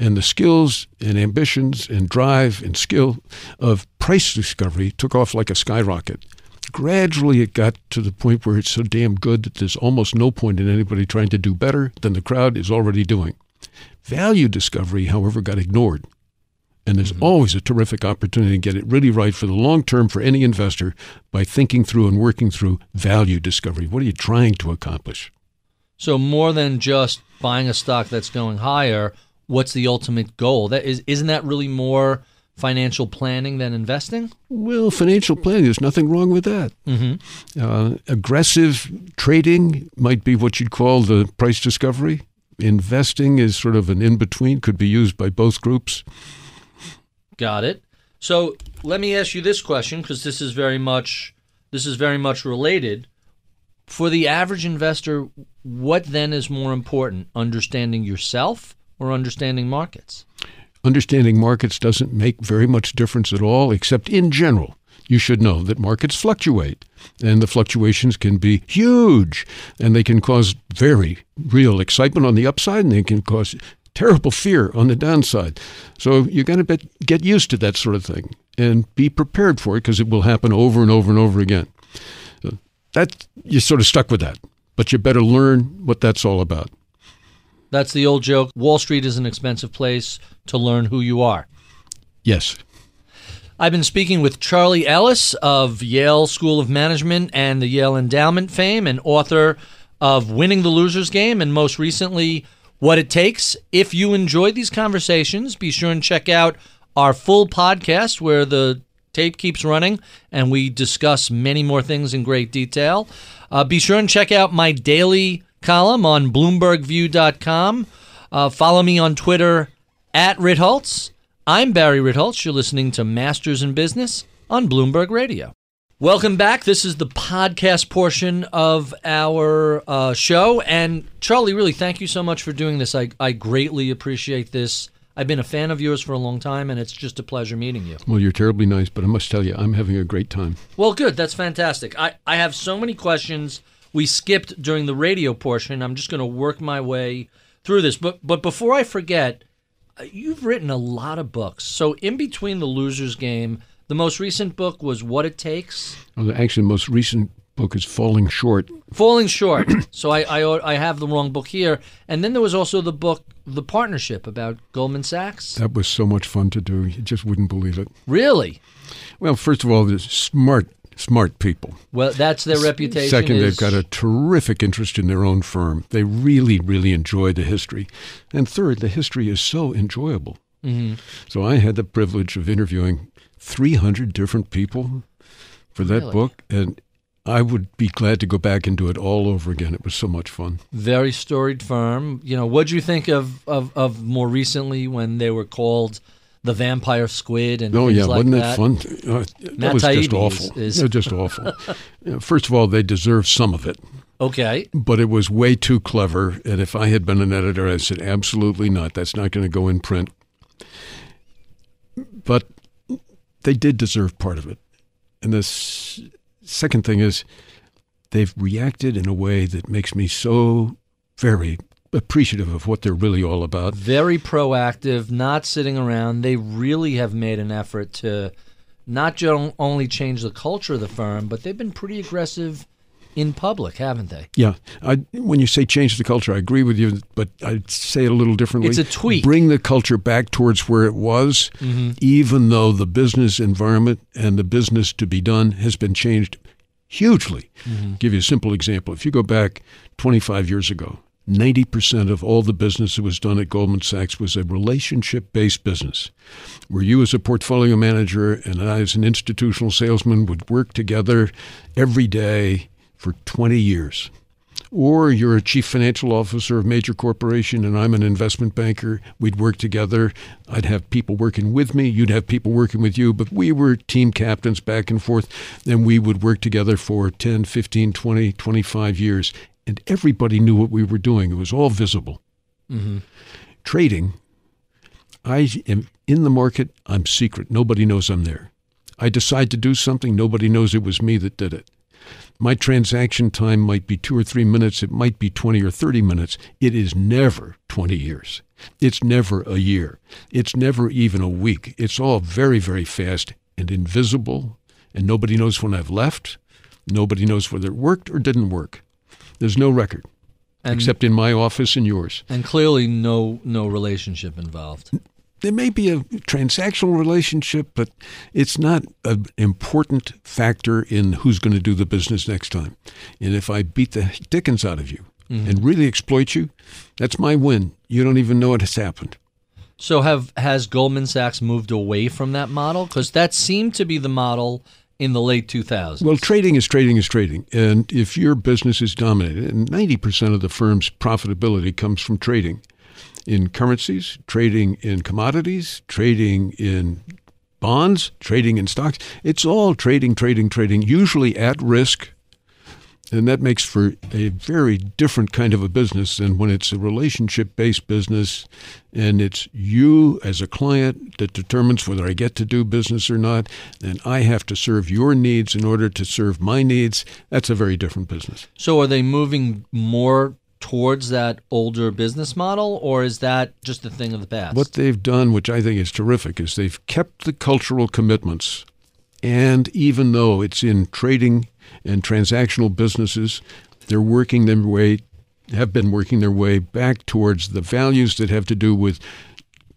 and the skills and ambitions and drive and skill of price discovery took off like a skyrocket. Gradually, it got to the point where it's so damn good that there's almost no point in anybody trying to do better than the crowd is already doing. Value discovery, however, got ignored. And there's mm-hmm. always a terrific opportunity to get it really right for the long term for any investor by thinking through and working through value discovery. What are you trying to accomplish? So more than just buying a stock that's going higher, what's the ultimate goal? That is, isn't that really more financial planning than investing? Well, financial planning, there's nothing wrong with that. Mm-hmm. Uh, aggressive trading might be what you'd call the price discovery. Investing is sort of an in-between, could be used by both groups. Got it. So let me ask you this question, because this is very much this is very much related. For the average investor, what then is more important, understanding yourself or understanding markets? Understanding markets doesn't make very much difference at all, except in general. You should know that markets fluctuate, and the fluctuations can be huge, and they can cause very real excitement on the upside, and they can cause terrible fear on the downside. So you're going to get used to that sort of thing and be prepared for it, because it will happen over and over and over again. So that, you're sort of stuck with that, but you better learn what that's all about. That's the old joke. Wall Street is an expensive place to learn who you are. Yes. I've been speaking with Charlie Ellis of Yale School of Management and the Yale Endowment fame, and author of Winning the Loser's Game, and most recently, What It Takes. If you enjoyed these conversations, be sure and check out our full podcast where the tape keeps running, and we discuss many more things in great detail. Uh, be sure and check out my daily column on bloomberg view dot com. Uh, follow me on Twitter at Ritholtz. I'm Barry Ritholtz. You're listening to Masters in Business on Bloomberg Radio. Welcome back. This is the podcast portion of our uh, show. And Charlie, really, thank you so much for doing this. I, I greatly appreciate this. I've been a fan of yours for a long time, and it's just a pleasure meeting you. Well, you're terribly nice, but I must tell you, I'm having a great time. Well, good. That's fantastic. I, I have so many questions we skipped during the radio portion. I'm just going to work my way through this. But but before I forget, you've written a lot of books. So in between The Loser's Game, the most recent book was What It Takes. Well, actually, the most recent book is Falling Short. Falling Short. So I, I, I have the wrong book here. And then there was also the book, The Partnership, about Goldman Sachs. That was so much fun to do. You just wouldn't believe it. Really? Well, first of all, the smart Smart people. Well, that's their reputation. Second, is... they've got a terrific interest in their own firm. They really, really enjoy the history. And third, the history is so enjoyable. Mm-hmm. So I had the privilege of interviewing three hundred different people for that really? book. And I would be glad to go back and do it all over again. It was so much fun. Very storied firm. You know, what'd you think of, of, of more recently when they were called the Vampire Squid and oh, things yeah. like that? Oh, yeah. Wasn't that fun? Uh, that Matt was Taibbi just awful. Is, is... They're just awful. First of all, they deserve some of it. Okay. But it was way too clever. And if I had been an editor, I said, absolutely not. That's not going to go in print. But they did deserve part of it. And the s- second thing is they've reacted in a way that makes me so very appreciative of what they're really all about. Very proactive, not sitting around. They really have made an effort to not just only change the culture of the firm, but they've been pretty aggressive in public, haven't they? Yeah. I, when you say change the culture, I agree with you, but I'd say it a little differently. It's a tweak. Bring the culture back towards where it was, mm-hmm. even though the business environment and the business to be done has been changed hugely. Mm-hmm. Give you a simple example. If you go back twenty-five years ago, ninety percent of all the business that was done at Goldman Sachs was a relationship-based business, where you as a portfolio manager and I as an institutional salesman would work together every day for twenty years. Or you're a chief financial officer of a major corporation and I'm an investment banker. We'd work together. I'd have people working with me. You'd have people working with you. But we were team captains back and forth. And we would work together for ten, fifteen, twenty, twenty-five years. And everybody knew what we were doing. It was all visible. Mm-hmm. Trading, I am in the market. I'm secret. Nobody knows I'm there. I decide to do something. Nobody knows it was me that did it. My transaction time might be two or three minutes. It might be twenty or thirty minutes. It is never twenty years. It's never a year. It's never even a week. It's all very, very fast and invisible, and nobody knows when I've left. Nobody knows whether it worked or didn't work. There's no record, and, except in my office and yours. And clearly no no relationship involved. There may be a transactional relationship, but it's not an important factor in who's going to do the business next time. And if I beat the dickens out of you mm-hmm. and really exploit you, that's my win. You don't even know it has happened. So have has Goldman Sachs moved away from that model? Because that seemed to be the model in the late two thousands. Well, trading is trading is trading. And if your business is dominated, and ninety percent of the firm's profitability comes from trading, in currencies, trading in commodities, trading in bonds, trading in stocks. It's all trading, trading, trading, usually at risk. And that makes for a very different kind of a business than when it's a relationship-based business and it's you as a client that determines whether I get to do business or not, and I have to serve your needs in order to serve my needs. That's a very different business. So are they moving more towards that older business model, or is that just a thing of the past? What they've done, which I think is terrific, is they've kept the cultural commitments. And even though it's in trading and transactional businesses, they're working their way, have been working their way back towards the values that have to do with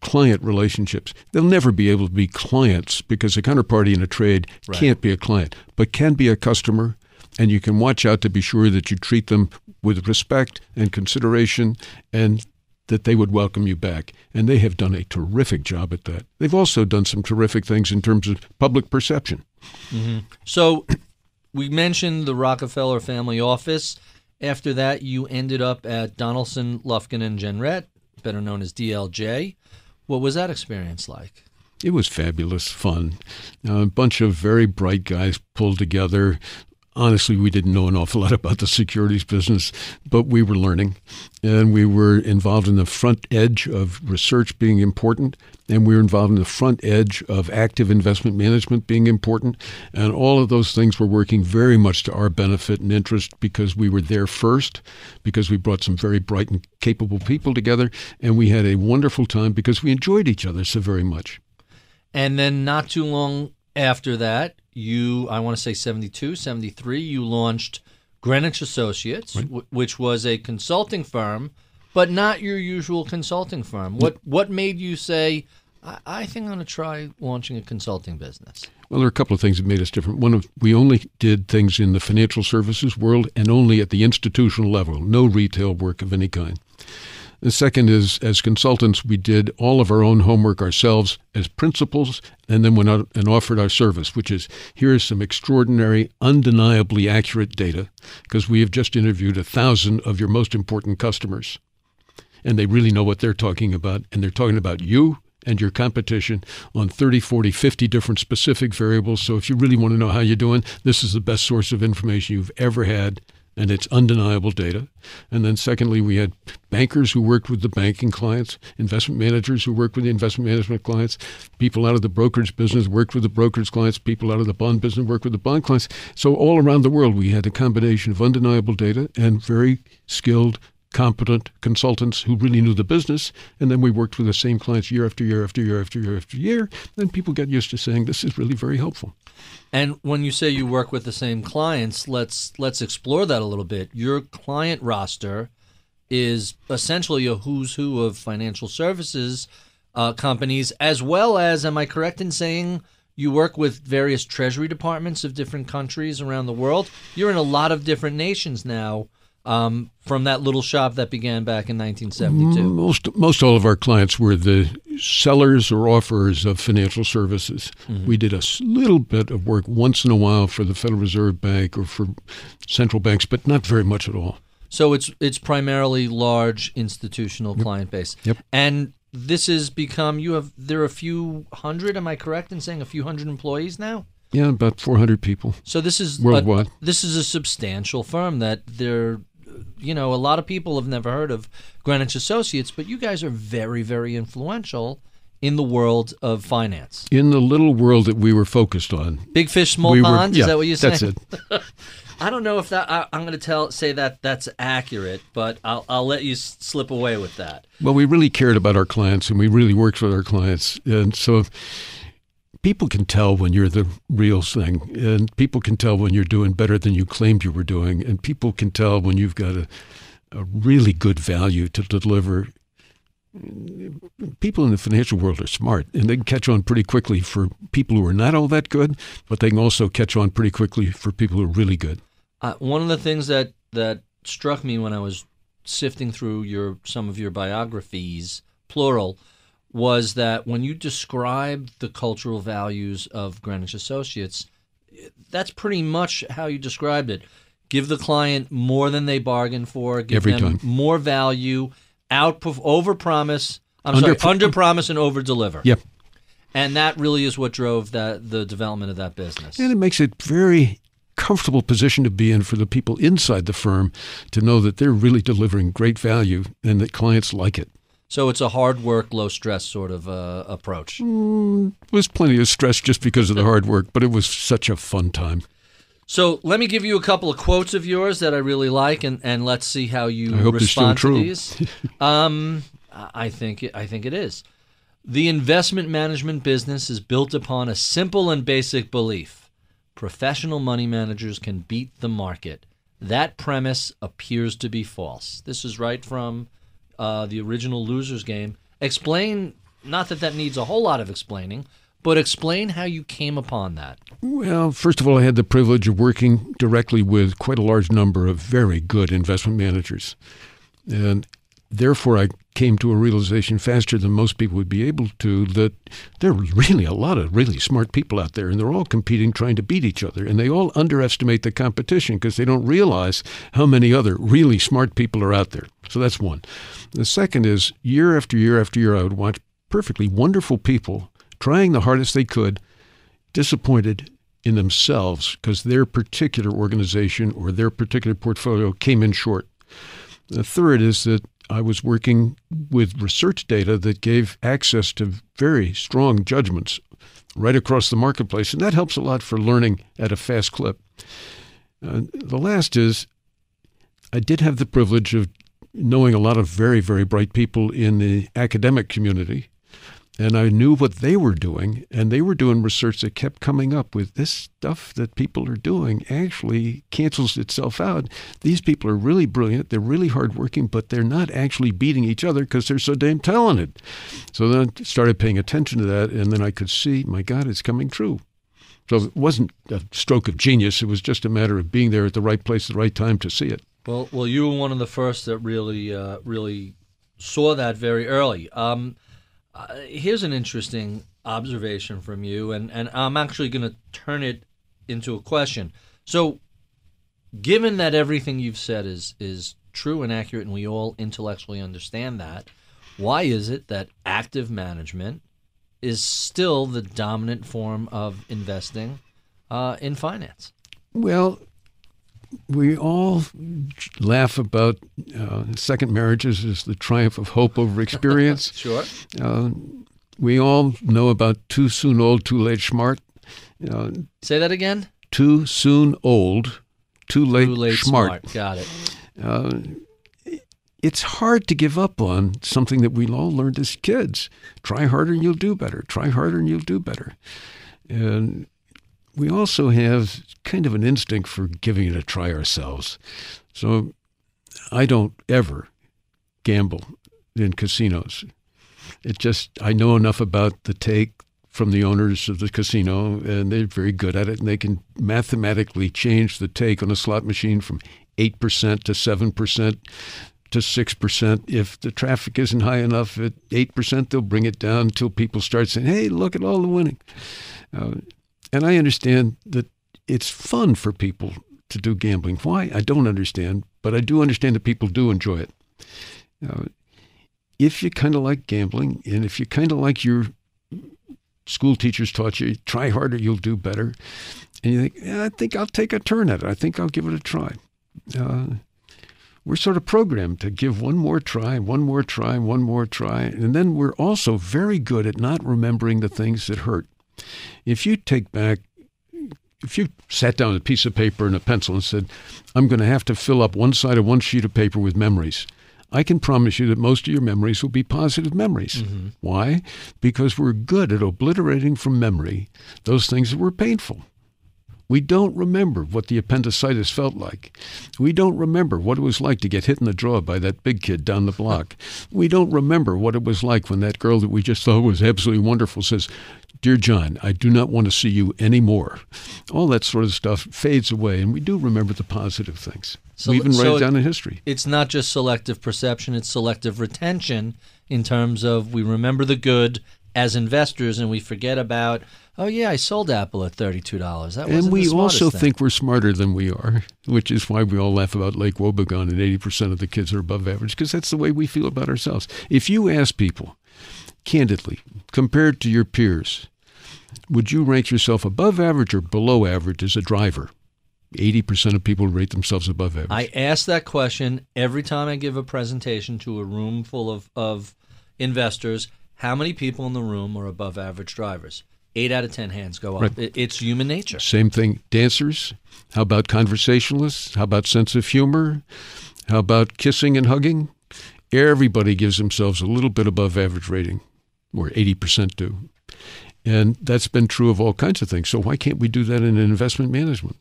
client relationships. They'll never be able to be clients because a counterparty in a trade right. can't be a client, but can be a customer. And you can watch out to be sure that you treat them with respect and consideration and that they would welcome you back. And they have done a terrific job at that. They've also done some terrific things in terms of public perception. Mm-hmm. So we mentioned the Rockefeller family office. After that, you ended up at Donaldson, Lufkin and Jenrette, better known as D L J. What was that experience like? It was fabulous fun. Uh, a bunch of very bright guys pulled together. Honestly, we didn't know an awful lot about the securities business, but we were learning. And we were involved in the front edge of research being important. And we were involved in the front edge of active investment management being important. And all of those things were working very much to our benefit and interest because we were there first, because we brought some very bright and capable people together. And we had a wonderful time because we enjoyed each other so very much. And then not too long after that, you, I want to say seventy-two, seventy-three, you launched Greenwich Associates, right. w- which was a consulting firm, but not your usual consulting firm. What what made you say, I, I think I'm going to try launching a consulting business? Well, there are a couple of things that made us different. One of, we only did things in the financial services world and only at the institutional level, no retail work of any kind. The second is, as consultants, we did all of our own homework ourselves as principals, and then went out and offered our service, which is, here is some extraordinary, undeniably accurate data, because we have just interviewed a thousand of your most important customers. And they really know what they're talking about, and they're talking about you and your competition on thirty, forty, fifty different specific variables. So if you really want to know how you're doing, this is the best source of information you've ever had, and it's undeniable data. And then secondly, we had bankers who worked with the banking clients, investment managers who worked with the investment management clients, people out of the brokerage business worked with the brokerage clients, people out of the bond business worked with the bond clients. So all around the world, we had a combination of undeniable data and very skilled, competent consultants who really knew the business. And then we worked with the same clients year after year after year after year after year. Then people get used to saying, this is really very helpful. And when you say you work with the same clients, let's let's explore that a little bit. Your client roster is essentially a who's who of financial services uh, companies, as well as, am I correct in saying you work with various treasury departments of different countries around the world? You're in a lot of different nations now. Um, from that little shop that began back in nineteen seventy-two. Most, most all of our clients were the sellers or offerers of financial services. Mm-hmm. We did a little bit of work once in a while for the Federal Reserve Bank or for central banks, but not very much at all. So it's it's primarily large institutional yep. client base. Yep. And this has become, you have, there are a few hundred, am I correct in saying a few hundred employees now? Yeah, about four hundred people. So this is worldwide. A, this is a substantial firm that they're, you know, a lot of people have never heard of Greenwich Associates, but you guys are very, very influential in the world of finance. In the little world that we were focused on. Big fish, small we ponds? Were, yeah, is that what you're saying? That's it. I don't know if that I, I'm going to tell say that that's accurate, but I'll, I'll let you s- slip away with that. Well, we really cared about our clients, and we really worked with our clients. And so if, people can tell when you're the real thing, and people can tell when you're doing better than you claimed you were doing, and people can tell when you've got a, a really good value to deliver. People in the financial world are smart, and they can catch on pretty quickly for people who are not all that good, but they can also catch on pretty quickly for people who are really good. Uh, one of the things that, that struck me when I was sifting through your some of your biographies, plural, was that when you describe the cultural values of Greenwich Associates, that's pretty much how you described it. Give the client more than they bargain for. Give Every them time. More value. Out, overpromise. I'm under, sorry, underpromise and overdeliver. Yep. And that really is what drove that the development of that business. And it makes it very comfortable position to be in for the people inside the firm to know that they're really delivering great value and that clients like it. So it's a hard work, low stress sort of uh, approach. Mm, there was plenty of stress just because of the hard work, but it was such a fun time. So let me give you a couple of quotes of yours that I really like, and, and let's see how you I hope respond they're still to these. um, I think it, I think it is. The investment management business is built upon a simple and basic belief: professional money managers can beat the market. That premise appears to be false. This is right from Uh, the original Loser's Game. Explain, not that that needs a whole lot of explaining, but explain how you came upon that. Well, first of all, I had the privilege of working directly with quite a large number of very good investment managers. And therefore, I came to a realization faster than most people would be able to that there are really a lot of really smart people out there, and they're all competing, trying to beat each other. And they all underestimate the competition because they don't realize how many other really smart people are out there. So that's one. The second is year after year after year, I would watch perfectly wonderful people trying the hardest they could, disappointed in themselves because their particular organization or their particular portfolio came in short. The third is that I was working with research data that gave access to very strong judgments right across the marketplace, and that helps a lot for learning at a fast clip. Uh, the last is I did have the privilege of knowing a lot of very, very bright people in the academic community, and I knew what they were doing, and they were doing research that kept coming up with this stuff that people are doing actually cancels itself out. These people are really brilliant. They're really hardworking, but they're not actually beating each other because they're so damn talented. So then I started paying attention to that, and then I could see, my God, it's coming true. So it wasn't a stroke of genius. It was just a matter of being there at the right place at the right time to see it. Well, well, you were one of the first that really, uh, really saw that very early. Um, uh, here's an interesting observation from you, and, and I'm actually going to turn it into a question. So given that everything you've said is is true and accurate, and we all intellectually understand that, why is it that active management is still the dominant form of investing uh, in finance? Well, we all laugh about uh, second marriages as the triumph of hope over experience. Sure. Uh, we all know about too soon old, too late smart. Uh, Say that again? Too soon old, too late, too late smart. smart. Got it. Uh, It's hard to give up on something that we all learned as kids. Try harder and you'll do better. Try harder and you'll do better. And we also have kind of an instinct for giving it a try ourselves. So I don't ever gamble in casinos. It just, I know enough about the take from the owners of the casino, and they're very good at it, and they can mathematically change the take on a slot machine from eight percent to seven percent. To six percent. If the traffic isn't high enough at eight percent, they'll bring it down until people start saying, hey, look at all the winning. Uh, and I understand that it's fun for people to do gambling. Why? I don't understand, but I do understand that people do enjoy it. Uh, if you kind of like gambling, and if you kind of like your school teachers taught you, try harder, you'll do better. And you think, yeah, I think I'll take a turn at it. I think I'll give it a try. Uh, We're sort of programmed to give one more try, one more try, one more try. And then we're also very good at not remembering the things that hurt. If you take back, if you sat down with a piece of paper and a pencil and said, I'm going to have to fill up one side of one sheet of paper with memories, I can promise you that most of your memories will be positive memories. Mm-hmm. Why? Because we're good at obliterating from memory those things that were painful. We don't remember what the appendicitis felt like. We don't remember what it was like to get hit in the jaw by that big kid down the block. We don't remember what it was like when that girl that we just thought was absolutely wonderful says, Dear John, I do not want to see you anymore. All that sort of stuff fades away, and we do remember the positive things. So, we even write so it down in history. It's not just selective perception, it's selective retention in terms of we remember the good as investors and we forget about, oh, yeah, I sold Apple at thirty-two dollars. That wasn't And we the also thing. think we're smarter than we are, which is why we all laugh about Lake Wobegon and eighty percent of the kids are above average, because that's the way we feel about ourselves. If you ask people, candidly, compared to your peers, would you rank yourself above average or below average as a driver? eighty percent of people rate themselves above average. I ask that question every time I give a presentation to a room full of, of investors. How many people in the room are above average drivers? Eight out of ten hands go up. Right. It's human nature. Same thing. Dancers? How about conversationalists? How about sense of humor? How about kissing and hugging? Everybody gives themselves a little bit above average rating, or eighty percent do. And that's been true of all kinds of things. So why can't we do that in investment management?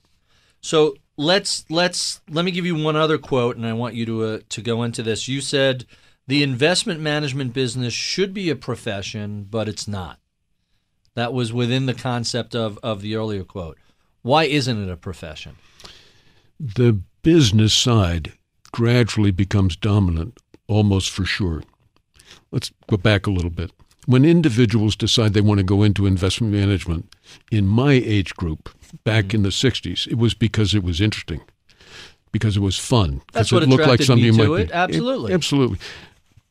So let's let's let me give you one other quote, and I want you to uh, to go into this. You said the investment management business should be a profession, but it's not. That was within the concept of, of the earlier quote. Why isn't it a profession? The business side gradually becomes dominant, almost for sure. Let's go back a little bit. When individuals decide they want to go into investment management, in my age group, back mm-hmm. in the sixties, it was because it was interesting, because it was fun. That's what it attracted looked like me to it, be. absolutely. It, absolutely.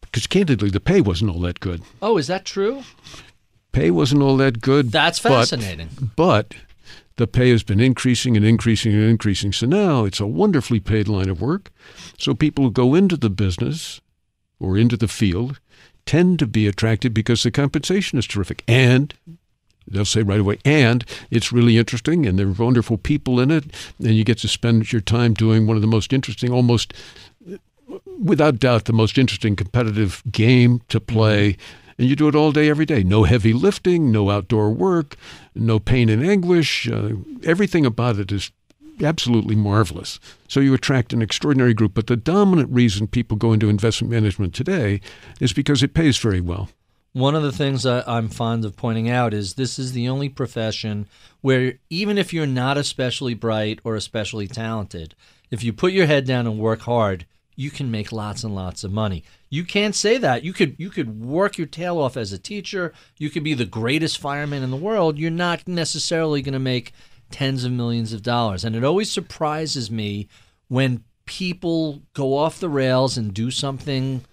Because candidly, the pay wasn't all that good. Oh, is that true? Pay wasn't all that good. That's fascinating. But, but the pay has been increasing and increasing and increasing. So now it's a wonderfully paid line of work. So people who go into the business or into the field tend to be attracted because the compensation is terrific. And they'll say right away, and it's really interesting and there are wonderful people in it. And you get to spend your time doing one of the most interesting, almost without doubt, the most interesting competitive game to play. And you do it all day, every day. No heavy lifting, no outdoor work, no pain and anguish. Uh, everything about it is absolutely marvelous. So you attract an extraordinary group. But the dominant reason people go into investment management today is because it pays very well. One of the things I, I'm fond of pointing out is this is the only profession where even if you're not especially bright or especially talented, if you put your head down and work hard, you can make lots and lots of money. You can't say that. You could you could work your tail off as a teacher. You could be the greatest fireman in the world. You're not necessarily going to make tens of millions of dollars. And it always surprises me when people go off the rails and do something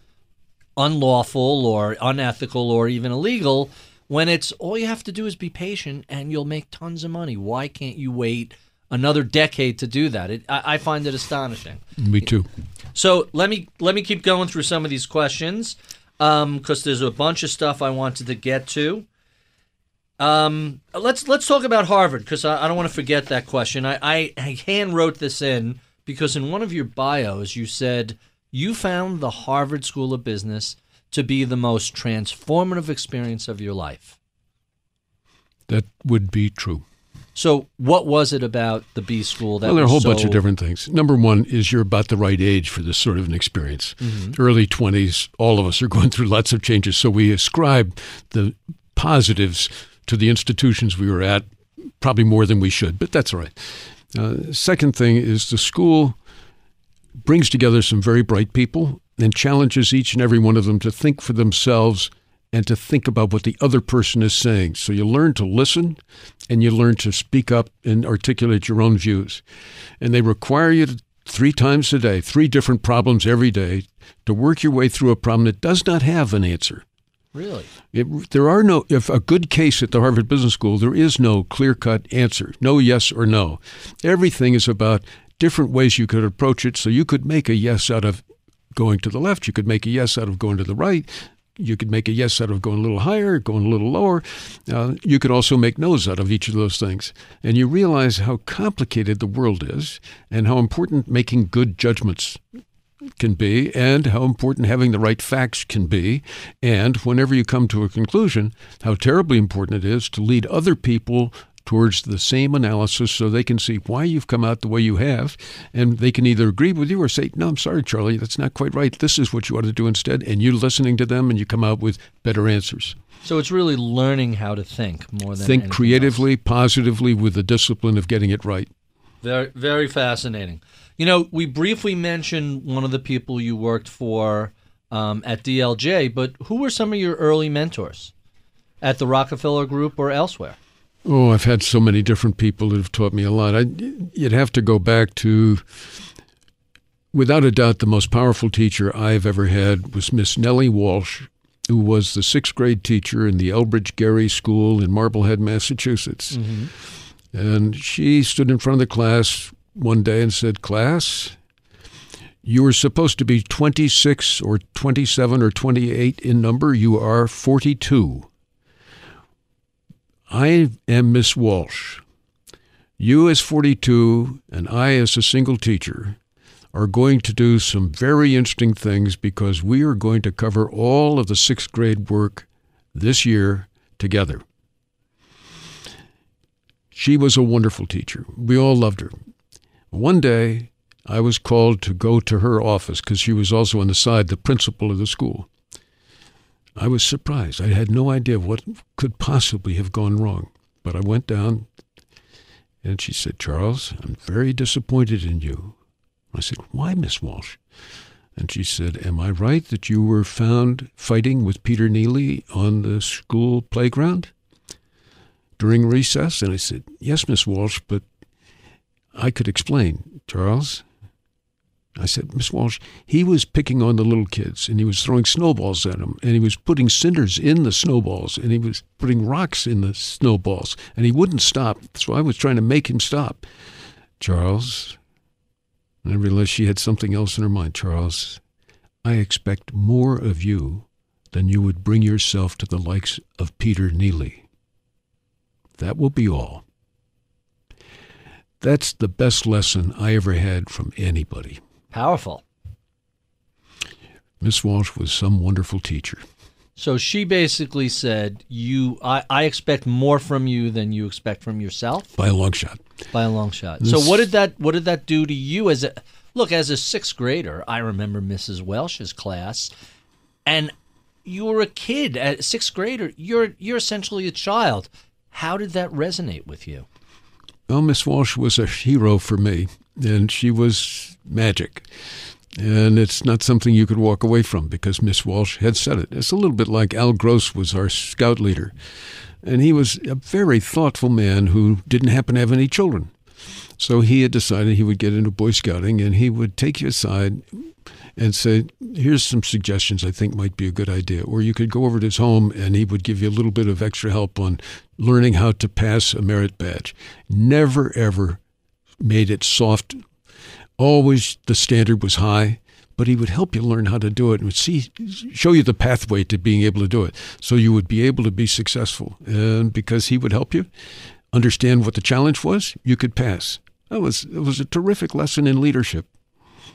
unlawful or unethical or even illegal, when it's all you have to do is be patient and you'll make tons of money. Why can't you wait another decade to do that? It, I, I find it astonishing. Me too. So let me let me keep going through some of these questions because um, there's a bunch of stuff I wanted to get to. Um, let's let's talk about Harvard because I, I don't want to forget that question. I, I, I hand wrote this in because in one of your bios you said you found the Harvard School of Business to be the most transformative experience of your life. That would be true. So what was it about the B school that was so... Well, there are a whole so... bunch of different things. Number one is you're about the right age for this sort of an experience. Mm-hmm. Early twenties, all of us are going through lots of changes. So we ascribe the positives to the institutions we were at, probably more than we should, but that's all right. Uh, second thing is the school brings together some very bright people and challenges each and every one of them to think for themselves and to think about what the other person is saying. So you learn to listen and you learn to speak up and articulate your own views. And they require you to, three times a day, three different problems every day, to work your way through a problem that does not have an answer. Really? It, there are no, if a good case at the Harvard Business School, there is no clear-cut answer, no yes or no. Everything is about different ways you could approach it. So you could make a yes out of going to the left. You could make a yes out of going to the right. You could make a yes out of going a little higher, going a little lower. Uh, you could also make no's out of each of those things. And you realize how complicated the world is and how important making good judgments can be and how important having the right facts can be. And whenever you come to a conclusion, how terribly important it is to lead other people towards the same analysis so they can see why you've come out the way you have. And they can either agree with you or say, no, I'm sorry, Charlie, that's not quite right. This is what you ought to do instead. And you're listening to them and you come out with better answers. So it's really learning how to think more than think creatively, else. Positively, with the discipline of getting it right. Very, very fascinating. You know, we briefly mentioned one of the people you worked for um, at D L J, but who were some of your early mentors at the Rockefeller Group or elsewhere? Oh, I've had so many different people that have taught me a lot. I, you'd have to go back to, without a doubt, the most powerful teacher I've ever had was Miss Nellie Walsh, who was the sixth grade teacher in the Elbridge Gerry School in Marblehead, Massachusetts. Mm-hmm. And she stood in front of the class one day and said, "Class, you were supposed to be twenty-six or twenty-seven or twenty-eight in number. You are forty-two. I am Miss Walsh. You as forty-two and I as a single teacher are going to do some very interesting things because we are going to cover all of the sixth grade work this year together." She was a wonderful teacher. We all loved her. One day, I was called to go to her office because she was also on the side, the principal of the school. I was surprised. I had no idea what could possibly have gone wrong. But I went down, and she said, "Charles, I'm very disappointed in you." I said, "Why, Miss Walsh?" And she said, "Am I right that you were found fighting with Peter Neely on the school playground during recess?" And I said, "Yes, Miss Walsh, but I could explain, Charles." I said, "Miss Walsh, he was picking on the little kids, and he was throwing snowballs at them, and he was putting cinders in the snowballs, and he was putting rocks in the snowballs, and he wouldn't stop, so I was trying to make him stop. Charles," and I realized she had something else in her mind, "Charles, I expect more of you than you would bring yourself to the likes of Peter Neely. That will be all." That's the best lesson I ever had from anybody. Powerful. Miss Walsh was some wonderful teacher. So she basically said, "You, I, I expect more from you than you expect from yourself." By a long shot. By a long shot. This, so what did that what did that do to you as a look, as a sixth grader? I remember Missus Welsh's class, and you were a kid at sixth grader. You're you're essentially a child. How did that resonate with you? Well, Miss Walsh was a hero for me, and she was magic. And it's not something you could walk away from because Miss Walsh had said it. It's a little bit like Al Gross was our scout leader. And he was a very thoughtful man who didn't happen to have any children. So he had decided he would get into Boy Scouting, and he would take you aside and say, here's some suggestions I think might be a good idea. Or you could go over to his home, and he would give you a little bit of extra help on learning how to pass a merit badge. Never, ever made it soft. Always the standard was high, but he would help you learn how to do it and would see, show you the pathway to being able to do it. So you would be able to be successful. And because he would help you understand what the challenge was, you could pass. That was, it was a terrific lesson in leadership.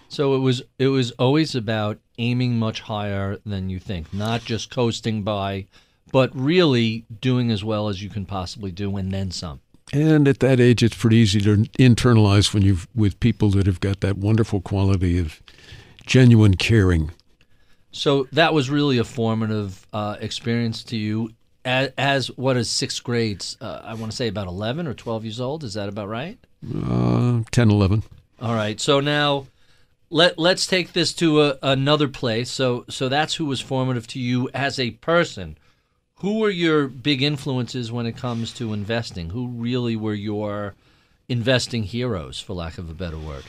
So it was it was always about aiming much higher than you think, not just coasting by, but really doing as well as you can possibly do and then some. And at that age, it's pretty easy to internalize when you've with people that have got that wonderful quality of genuine caring. So that was really a formative uh, experience to you. As, as what is sixth grade? Uh, I want to say about eleven or twelve years old. Is that about right? Uh, ten, eleven. All right. So now let let's take this to a, another place. So so that's who was formative to you as a person. Who were your big influences when it comes to investing? Who really were your investing heroes, for lack of a better word?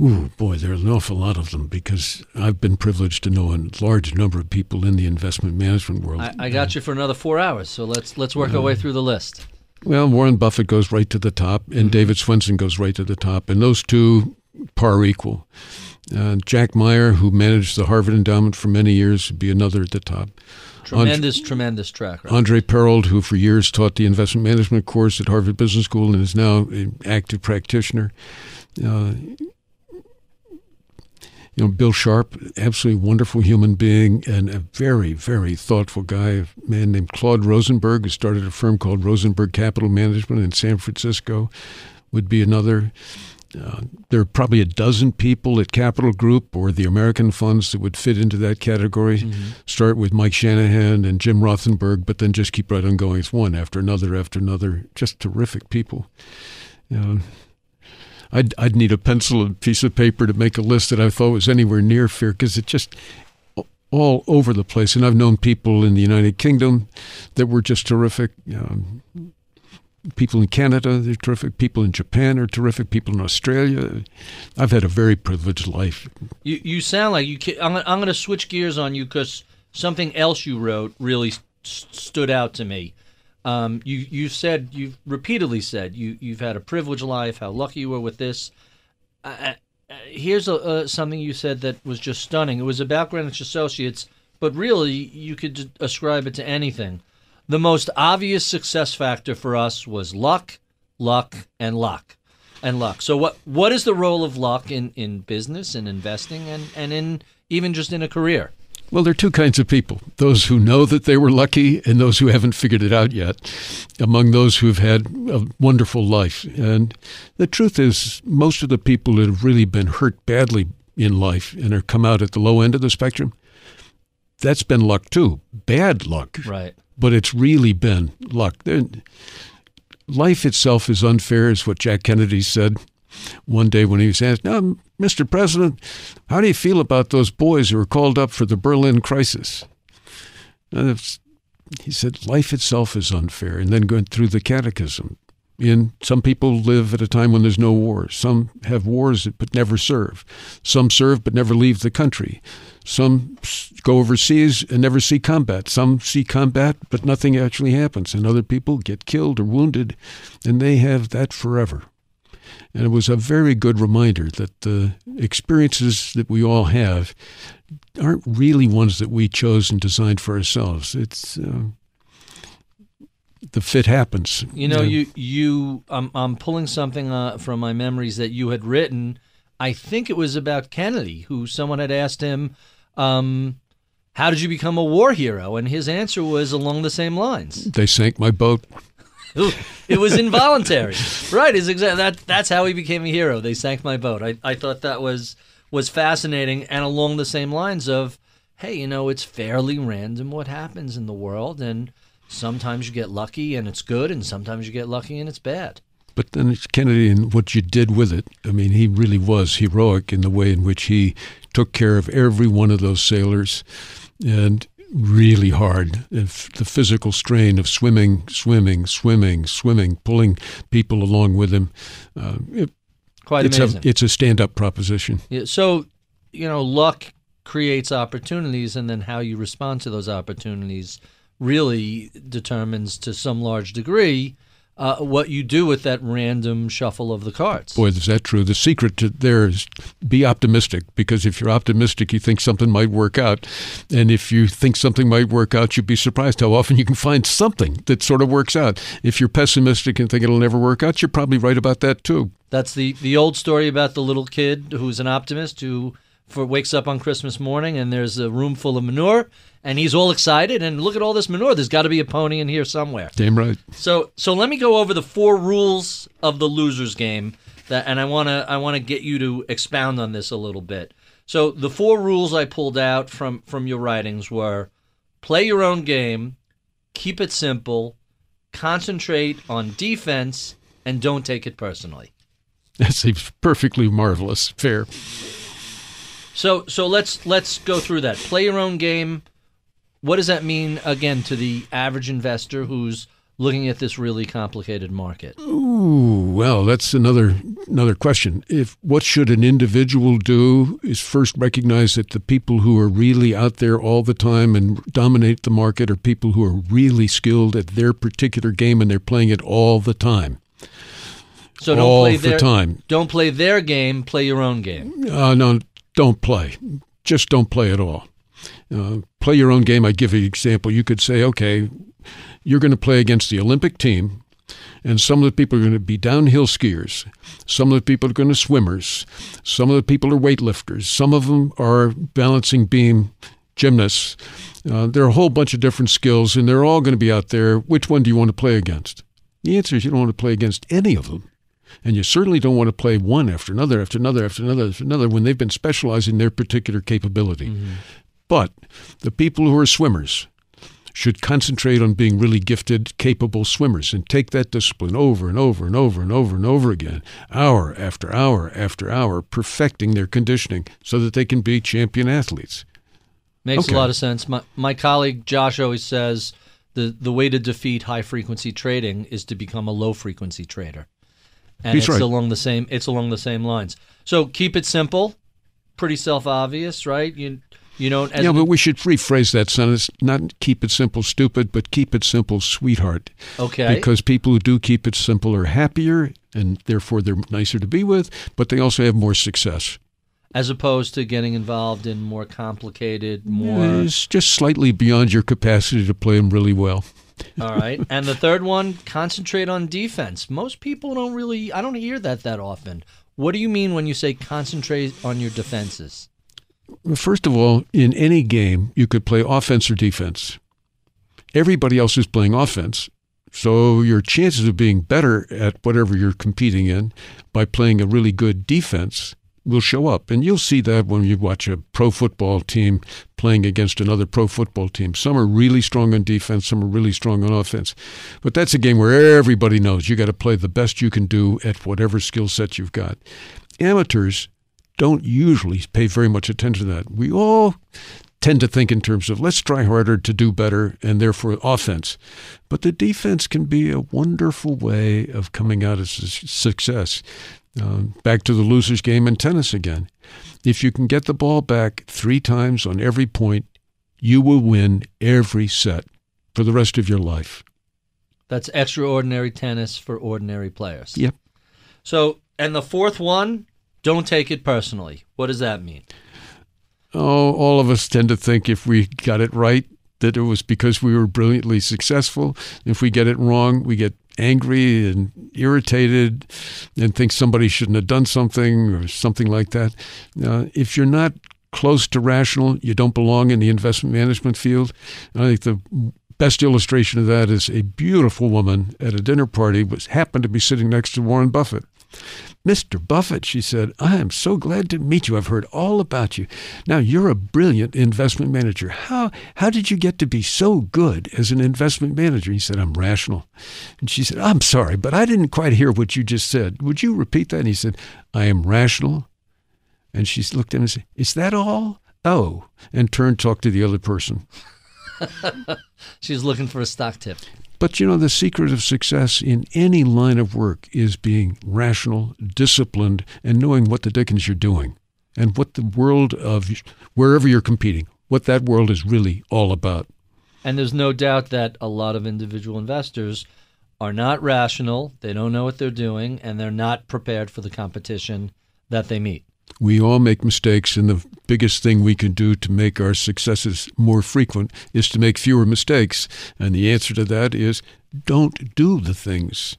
Ooh, boy, there are an awful lot of them because I've been privileged to know a large number of people in the investment management world. I, I got uh, you for another four hours, so let's let's work uh, our way through the list. Well, Warren Buffett goes right to the top, and mm-hmm. David Swensen goes right to the top, and those two par equal. Uh, Jack Meyer, who managed the Harvard Endowment for many years, would be another at the top. Tremendous, Andre, tremendous track record. Andre Perold, who for years taught the investment management course at Harvard Business School and is now an active practitioner. Uh, you know, Bill Sharp, absolutely wonderful human being and a very, very thoughtful guy. A man named Claude Rosenberg, who started a firm called Rosenberg Capital Management in San Francisco, would be another. Uh, there are probably a dozen people at Capital Group or the American funds that would fit into that category. Mm-hmm. Start with Mike Shanahan and Jim Rothenberg, but then just keep right on going. It's one after another after another. Just terrific people. Uh, I'd, I'd need a pencil and piece of paper to make a list that I thought was anywhere near fair because it's just all over the place. And I've known people in the United Kingdom that were just terrific. Um, People in Canada, they're terrific. People in Japan are terrific. People in Australia. I've had a very privileged life. You you sound like you – I'm, I'm going to switch gears on you because something else you wrote really st- stood out to me. Um, you, you said – you've repeatedly said you, you've had a privileged life, how lucky you were with this. I, I, here's a, uh, something you said that was just stunning. It was about Greenwich Associates, but really you could ascribe it to anything. The most obvious success factor for us was luck, luck, and luck, and luck. So what what is the role of luck in, in business and investing and, and in even just in a career? Well, there are two kinds of people, those who know that they were lucky and those who haven't figured it out yet, among those who've had a wonderful life. And the truth is most of the people that have really been hurt badly in life and have come out at the low end of the spectrum, that's been luck too, bad luck. Right. But it's really been luck. Life itself is unfair, is what Jack Kennedy said one day when he was asked, "Now, Mister President, how do you feel about those boys who were called up for the Berlin crisis?" And he said, life itself is unfair, and then going through the catechism. And some people live at a time when there's no war. Some have wars but never serve. Some serve but never leave the country. Some go overseas and never see combat. Some see combat but nothing actually happens. And other people get killed or wounded, and they have that forever. And it was a very good reminder that the experiences that we all have aren't really ones that we chose and designed for ourselves. It's... Uh, The fit happens. You know, yeah. you you. I'm I'm pulling something uh, from my memories that you had written. I think it was about Kennedy, who someone had asked him, um, "How did you become a war hero?" And his answer was along the same lines. They sank my boat. It was involuntary, right? Is exactly that. That's how he became a hero. They sank my boat. I I thought that was was fascinating and along the same lines of, hey, you know, it's fairly random what happens in the world and. Sometimes you get lucky and it's good, and sometimes you get lucky and it's bad. But then it's Kennedy and what you did with it. I mean, he really was heroic in the way in which he took care of every one of those sailors, and really hard. If the physical strain of swimming, swimming, swimming, swimming, pulling people along with him. Uh, it, Quite it's amazing. A, it's a stand-up proposition. Yeah, so, you know, luck creates opportunities, and then how you respond to those opportunities really determines to some large degree uh, what you do with that random shuffle of the cards. Boy, is that true. The secret to there is be optimistic, because if you're optimistic, you think something might work out. And if you think something might work out, you'd be surprised how often you can find something that sort of works out. If you're pessimistic and think it'll never work out, you're probably right about that too. That's the, the old story about the little kid who's an optimist who for, wakes up on Christmas morning and there's a room full of manure and he's all excited and look at all this manure. There's got to be a pony in here somewhere. Damn right. So so let me go over the four rules of the loser's game, that, and I want to I want to get you to expound on this a little bit. So the four rules I pulled out from, from your writings were play your own game, keep it simple, concentrate on defense, and don't take it personally. That seems perfectly marvelous. Fair. So so let's let's go through that. Play your own game. What does that mean, again, to the average investor who's looking at this really complicated market? Ooh, well, that's another another question. If what should an individual do is first recognize that the people who are really out there all the time and dominate the market are people who are really skilled at their particular game and they're playing it all the time. So don't all play their, the time. Don't play their game. Play your own game. Uh, no, don't play. Just don't play at all. Uh, play your own game. I give you an example. You could say, okay, you're going to play against the Olympic team, and some of the people are going to be downhill skiers. Some of the people are going to swimmers. Some of the people are weightlifters. Some of them are balancing beam gymnasts. Uh, there are a whole bunch of different skills, and they're all going to be out there. Which one do you want to play against? The answer is you don't want to play against any of them. And you certainly don't want to play one after another, after another, after another, after another, when they've been specializing their particular capability. Mm-hmm. But the people who are swimmers should concentrate on being really gifted, capable swimmers and take that discipline over and over and over and over and over again, hour after hour after hour, perfecting their conditioning so that they can be champion athletes. Makes okay. a lot of sense. My, my colleague Josh always says the, the way to defeat high-frequency trading is to become a low-frequency trader. And He's it's right. along the same it's along the same lines. So keep it simple, pretty self-obvious, right? You you don't as Yeah, but we should rephrase that sentence. Not keep it simple stupid, but keep it simple sweetheart. Okay. Because people who do keep it simple are happier and therefore they're nicer to be with, but they also have more success. As opposed to getting involved in more complicated, more yeah, it's just slightly beyond your capacity to play them really well. All right. And the third one, concentrate on defense. Most people don't really, I don't hear that that often. What do you mean when you say concentrate on your defenses? Well, first of all, in any game, you could play offense or defense. Everybody else is playing offense. So your chances of being better at whatever you're competing in by playing a really good defense will show up. And you'll see that when you watch a pro football team playing against another pro football team. Some are really strong on defense, some are really strong on offense. But that's a game where everybody knows you got to play the best you can do at whatever skill set you've got. Amateurs don't usually pay very much attention to that. We all tend to think in terms of let's try harder to do better and therefore offense. But the defense can be a wonderful way of coming out as a success. Uh, back to the loser's game in tennis again. If you can get the ball back three times on every point, you will win every set for the rest of your life. That's extraordinary tennis for ordinary players. Yep. So, and the fourth one, don't take it personally. What does that mean? Oh, all of us tend to think if we got it right, that it was because we were brilliantly successful. If we get it wrong, we get angry and irritated and think somebody shouldn't have done something or something like that. Uh, if you're not close to rational, you don't belong in the investment management field. And I think the best illustration of that is a beautiful woman at a dinner party was happened to be sitting next to Warren Buffett. "Mister Buffett," she said, "I am so glad to meet you. I've heard all about you. Now, you're a brilliant investment manager. How how did you get to be so good as an investment manager?" He said, "I'm rational." And she said, "I'm sorry, but I didn't quite hear what you just said. Would you repeat that?" And he said, "I am rational." And she looked at him and said, "Is that all? Oh," and turned, talked to the other person. She was looking for a stock tip. But, you know, the secret of success in any line of work is being rational, disciplined, and knowing what the dickens you're doing and what the world of wherever you're competing, what that world is really all about. And there's no doubt that a lot of individual investors are not rational. They don't know what they're doing, and they're not prepared for the competition that they meet. We all make mistakes, and the biggest thing we can do to make our successes more frequent is to make fewer mistakes. And the answer to that is don't do the things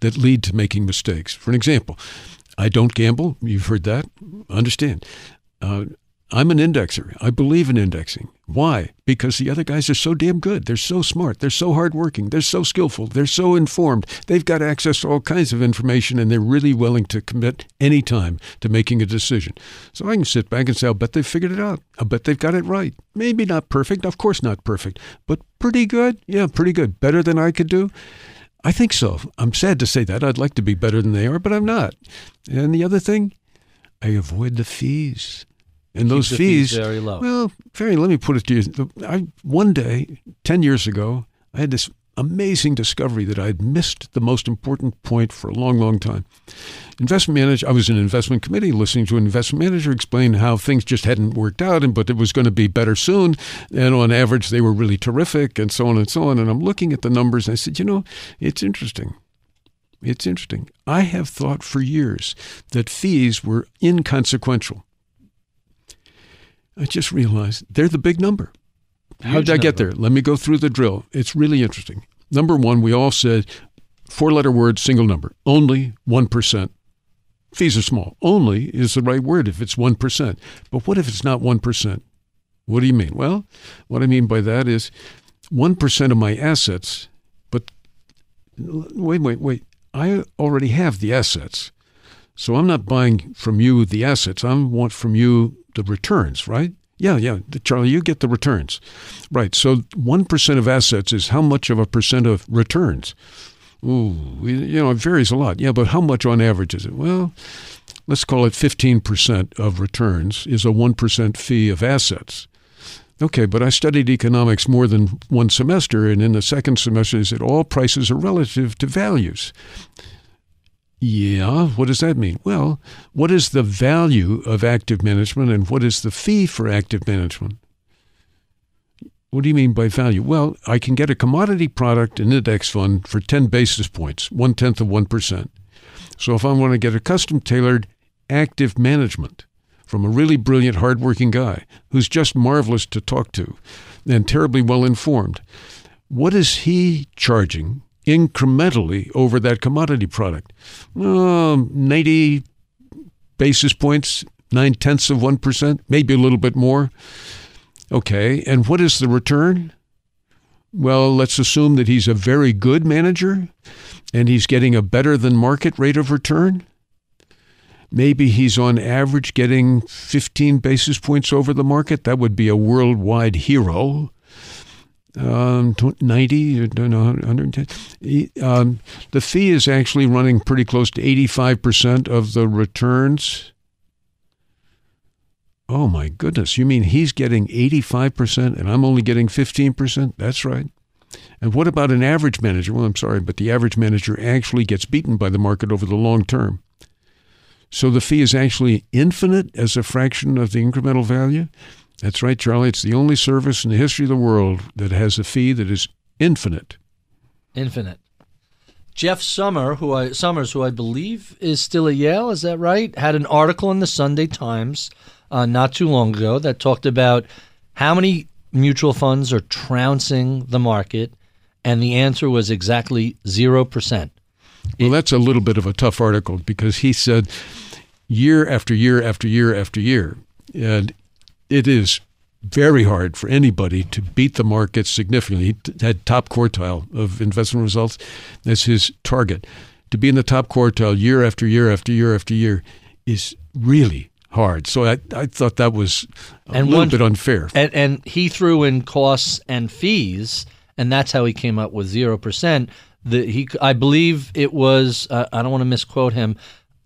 that lead to making mistakes. For an example, I don't gamble. You've heard that. Understand. Uh, I'm an indexer. I believe in indexing. Why? Because the other guys are so damn good. They're so smart. They're so hardworking. They're so skillful. They're so informed. They've got access to all kinds of information, and they're really willing to commit any time to making a decision. So I can sit back and say, I'll bet they've figured it out. I'll bet they've got it right. Maybe not perfect. Of course not perfect, but pretty good. Yeah, pretty good. Better than I could do. I think so. I'm sad to say that. I'd like to be better than they are, but I'm not. And the other thing, I avoid the fees. And those fees, fees very low. Well, Ferry, let me put it to you. I, one day, ten years ago, I had this amazing discovery that I had missed the most important point for a long, long time. Investment manager, I was in an investment committee listening to an investment manager explain how things just hadn't worked out, and but it was going to be better soon. And on average, they were really terrific and so on and so on. And I'm looking at the numbers, and I said, you know, it's interesting. It's interesting. I have thought for years that fees were inconsequential. I just realized they're the big number. How did I get there? Let me go through the drill. It's really interesting. Number one, we all said four-letter word, single number, only one percent. Fees are small. Only is the right word if it's one percent. But what if it's not one percent? What do you mean? Well, what I mean by that is one percent of my assets, but wait, wait, wait. I already have the assets. So I'm not buying from you the assets. I want from you the returns, right? Yeah, yeah. Charlie, you get the returns. Right. So one percent of assets is how much of a percent of returns? Ooh, you know, it varies a lot. Yeah, but how much on average is it? Well, let's call it fifteen percent of returns is a one percent fee of assets. Okay, but I studied economics more than one semester, and in the second semester, they said all prices are relative to values. Yeah, what does that mean? Well, what is the value of active management and what is the fee for active management? What do you mean by value? Well, I can get a commodity product in index fund for ten basis points, one-tenth of one percent. So if I want to get a custom-tailored active management from a really brilliant, hardworking guy who's just marvelous to talk to and terribly well-informed, what is he charging incrementally over that commodity product? Um, ninety basis points, nine-tenths of one percent, maybe a little bit more. Okay, and what is the return? Well, let's assume that he's a very good manager and he's getting a better than market rate of return. Maybe he's on average getting fifteen basis points over the market. That would be a worldwide hero. Um, ninety, I don't know, one hundred ten. Um, the fee is actually running pretty close to eighty-five percent of the returns. Oh my goodness. You mean he's getting eighty-five percent and I'm only getting fifteen percent? That's right. And what about an average manager? Well, I'm sorry, but the average manager actually gets beaten by the market over the long term. So the fee is actually infinite as a fraction of the incremental value. That's right, Charlie. It's the only service in the history of the world that has a fee that is infinite. Infinite. Jeff Summer, who I, Summers, who I believe is still at Yale, is that right? Had an article in the Sunday Times uh, not too long ago that talked about how many mutual funds are trouncing the market, and the answer was exactly zero percent. Well, it, that's a little bit of a tough article because he said year after year after year after year, and it is very hard for anybody to beat the market significantly. He had top quartile of investment results as his target. to be in the top quartile year after year after year after year is really hard. So I, I thought that was a and little one, bit unfair. And, and he threw in costs and fees, and that's how he came up with zero percent. The, he, I believe it was, uh, I don't want to misquote him,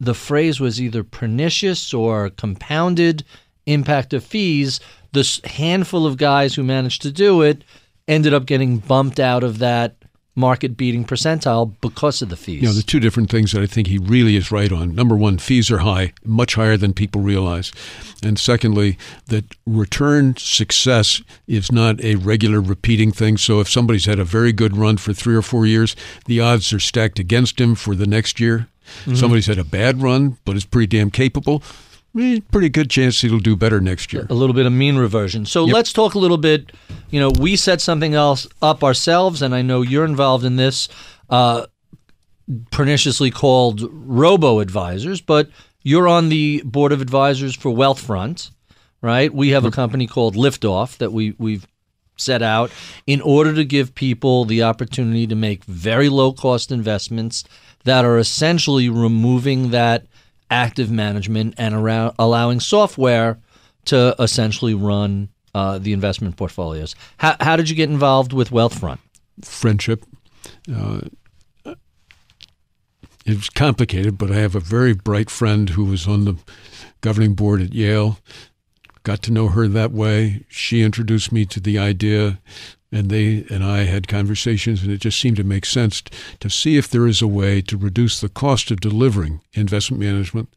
the phrase was either pernicious or compounded impact of fees. This handful of guys who managed to do it ended up getting bumped out of that market-beating percentile because of the fees. You know, the two different things that I think he really is right on. Number one, fees are high, much higher than people realize. And secondly, that return success is not a regular repeating thing. So if somebody's had a very good run for three or four years, the odds are stacked against him for the next year. Mm-hmm. Somebody's had a bad run, but is pretty damn capable. Pretty good chance he'll do better next year. A little bit of mean reversion. So yep. Let's talk a little bit. You know, we set something else up ourselves, and I know you're involved in this, uh, perniciously called robo-advisors, but you're on the board of advisors for Wealthfront, right? We have a company called Liftoff that we, we've set out in order to give people the opportunity to make very low-cost investments that are essentially removing that active management and around allowing software to essentially run uh, the investment portfolios. How, how did you get involved with Wealthfront? Friendship. Uh, it was complicated, but I have a very bright friend who was on the governing board at Yale. Got to know her that way. She introduced me to the idea, and they and I had conversations, and it just seemed to make sense t- to see if there is a way to reduce the cost of delivering investment management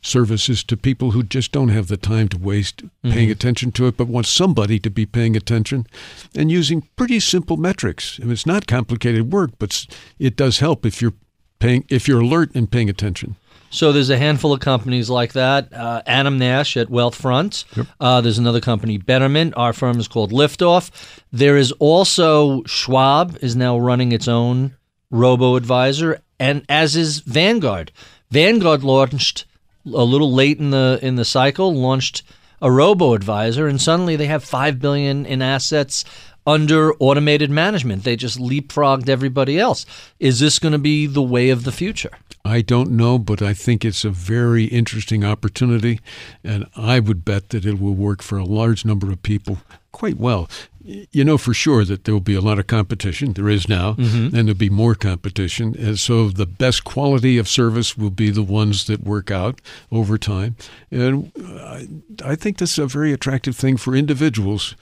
services to people who just don't have the time to waste mm-hmm. paying attention to it, but want somebody to be paying attention and using pretty simple metrics. I mean, it's not complicated work, but it does help if you're paying, if you're alert and paying attention. So there's a handful of companies like that. Uh, Adam Nash at Wealthfront. Yep. Uh, there's another company, Betterment. Our firm is called Liftoff. There is also Schwab is now running its own robo-advisor, and as is Vanguard. Vanguard launched a little late in the in the cycle, launched a robo-advisor, and suddenly they have five billion dollars in assets under automated management. They just leapfrogged everybody else. Is this going to be the way of the future? I don't know, but I think it's a very interesting opportunity, and I would bet that it will work for a large number of people quite well. You know for sure that there will be a lot of competition. There is now, mm-hmm. and there'll be more competition. And so the best quality of service will be the ones that work out over time. And I, I think this is a very attractive thing for individuals.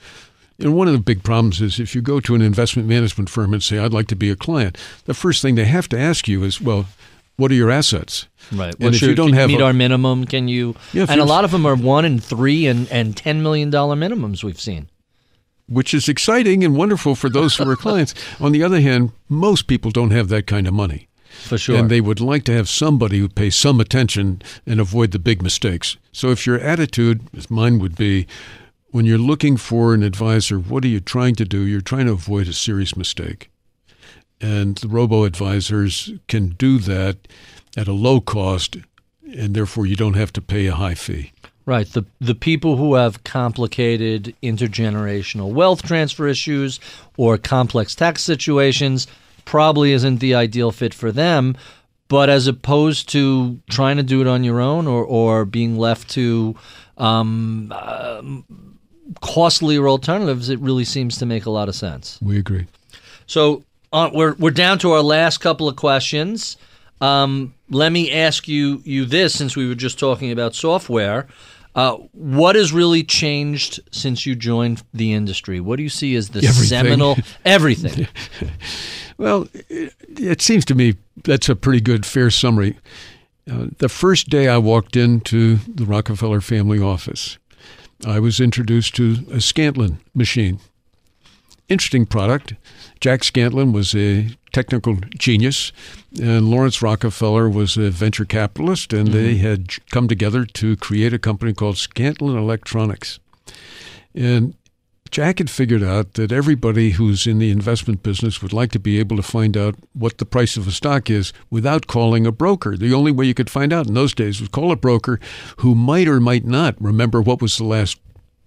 And one of the big problems is if you go to an investment management firm and say, I'd like to be a client, the first thing they have to ask you is, well, what are your assets? Right. And if your, you don't can have you meet a, our minimum, can you? Yeah, and a lot of them are one and three and, and ten million dollars minimums we've seen. Which is exciting and wonderful for those who are clients. On the other hand, most people don't have that kind of money. For sure. And they would like to have somebody who pays some attention and avoid the big mistakes. So if your attitude, as mine would be, when you're looking for an advisor, what are you trying to do? You're trying to avoid a serious mistake. And the robo-advisors can do that at a low cost, and therefore you don't have to pay a high fee. Right. The the people who have complicated intergenerational wealth transfer issues or complex tax situations probably isn't the ideal fit for them. But as opposed to trying to do it on your own or, or being left to um, uh, costlier alternatives, it really seems to make a lot of sense. We agree. So Uh, we're we're down to our last couple of questions. Um, let me ask you you this, since we were just talking about software. Uh, what has really changed since you joined the industry? What do you see as the everything. seminal everything? Well, it, it seems to me that's a pretty good, fair summary. Uh, the first day I walked into the Rockefeller family office, I was introduced to a Scantlin machine. Interesting product. Jack Scantlin was a technical genius, and Lawrence Rockefeller was a venture capitalist, and mm-hmm. they had come together to create a company called Scantlin Electronics. And Jack had figured out that everybody who's in the investment business would like to be able to find out what the price of a stock is without calling a broker. The only way you could find out in those days was call a broker who might or might not remember what was the last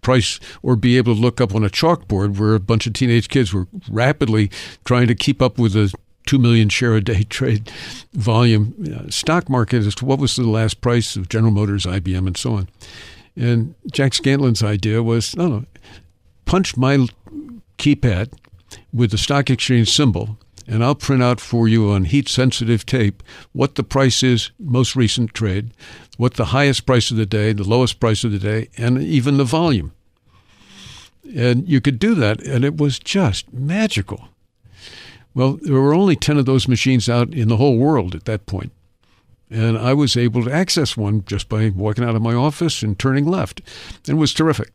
price, or be able to look up on a chalkboard where a bunch of teenage kids were rapidly trying to keep up with the two million share a day trade volume uh, stock market as to what was the last price of General Motors, I B M, and so on. And Jack Scantlin's idea was, no, no, punch my keypad with the stock exchange symbol, and I'll print out for you on heat-sensitive tape what the price is, most recent trade, what the highest price of the day, the lowest price of the day, and even the volume. And you could do that, and it was just magical. Well, there were only ten of those machines out in the whole world at that point. And I was able to access one just by walking out of my office and turning left. It was terrific.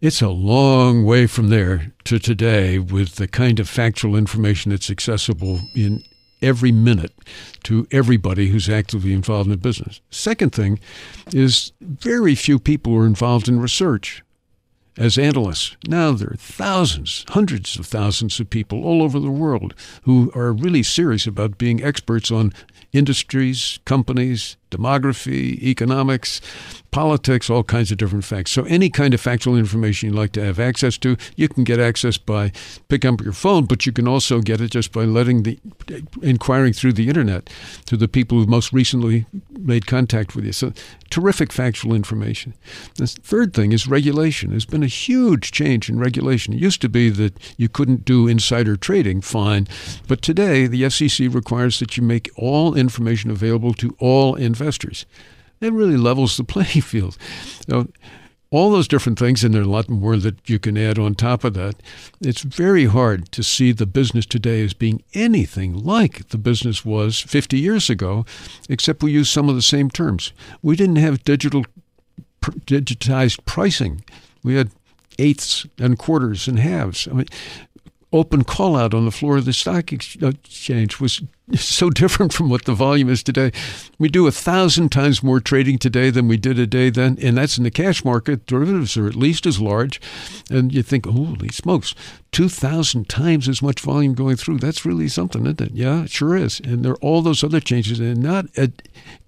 It's a long way from there to today with the kind of factual information that's accessible in every minute to everybody who's actively involved in a business. Second thing is very few people are involved in research as analysts. Now there are thousands, hundreds of thousands of people all over the world who are really serious about being experts on industries, companies, demography, economics, politics, all kinds of different facts. So any kind of factual information you'd like to have access to, you can get access by picking up your phone, but you can also get it just by letting the inquiring through the internet to the people who most recently made contact with you. So terrific factual information. The third thing is regulation. There's been a huge change in regulation. It used to be that you couldn't do insider trading, fine, but today the F C C requires that you make all information available to all investors. That really levels the playing field. Now, all those different things, and there are a lot more that you can add on top of that. It's very hard to see the business today as being anything like the business was fifty years ago, except we use some of the same terms. We didn't have digital, digitized pricing. We had eighths and quarters and halves. I mean, open call out on the floor of the stock exchange was so different from what the volume is today. We do a thousand times more trading today than we did a day then, and that's in the cash market. Derivatives are at least as large, and you think, holy smokes, two thousand times as much volume going through. That's really something, isn't it? Yeah, it sure is. And there are all those other changes, and not at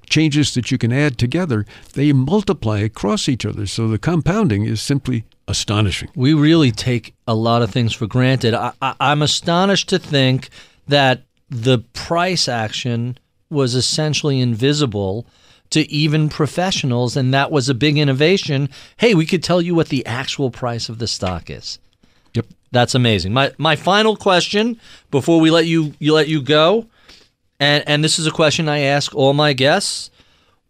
changes that you can add together. They multiply across each other, so the compounding is simply astonishing. We really take a lot of things for granted. I, I, I'm astonished to think that the price action was essentially invisible to even professionals, and that was a big innovation. Hey, we could tell you what the actual price of the stock is. Yep. That's amazing. My my final question before we let you, you let you go, and, and this is a question I ask all my guests.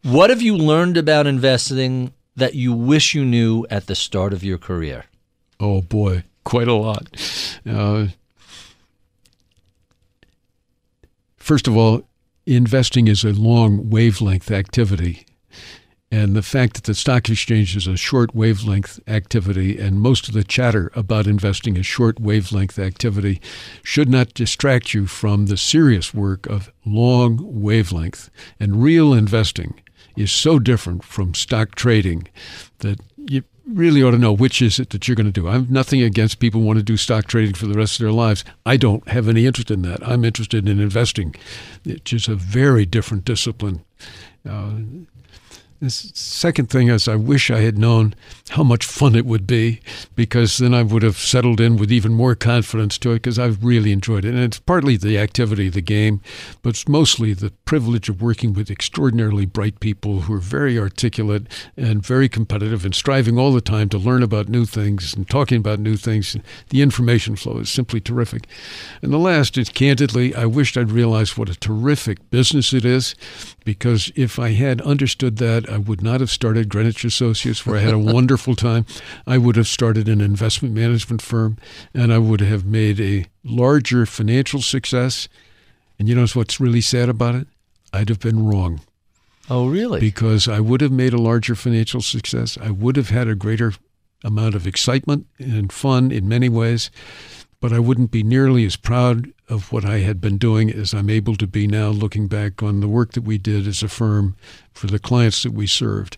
What have you learned about investing that you wish you knew at the start of your career? Oh, boy, quite a lot. Uh, first of all, investing is a long wavelength activity. And the fact that the stock exchange is a short wavelength activity and most of the chatter about investing is short wavelength activity should not distract you from the serious work of long wavelength. And real investing is so different from stock trading that you really ought to know which is it that you're going to do. I have nothing against people who want to do stock trading for the rest of their lives. I don't have any interest in that. I'm interested in investing. It's just a very different discipline. Uh, the second thing is I wish I had known how much fun it would be, because then I would have settled in with even more confidence to it, because I've really enjoyed it. And it's partly the activity of the game, but it's mostly the privilege of working with extraordinarily bright people who are very articulate and very competitive and striving all the time to learn about new things and talking about new things. The information flow is simply terrific. And the last is, candidly, I wished I'd realized what a terrific business it is, because if I had understood that, I would not have started Greenwich Associates, where I had a wonderful time. I would have started an investment management firm, and I would have made a larger financial success. And you know what's really sad about it? I'd have been wrong. Oh, really? Because I would have made a larger financial success. I would have had a greater amount of excitement and fun in many ways, but I wouldn't be nearly as proud of what I had been doing as I'm able to be now, looking back on the work that we did as a firm for the clients that we served.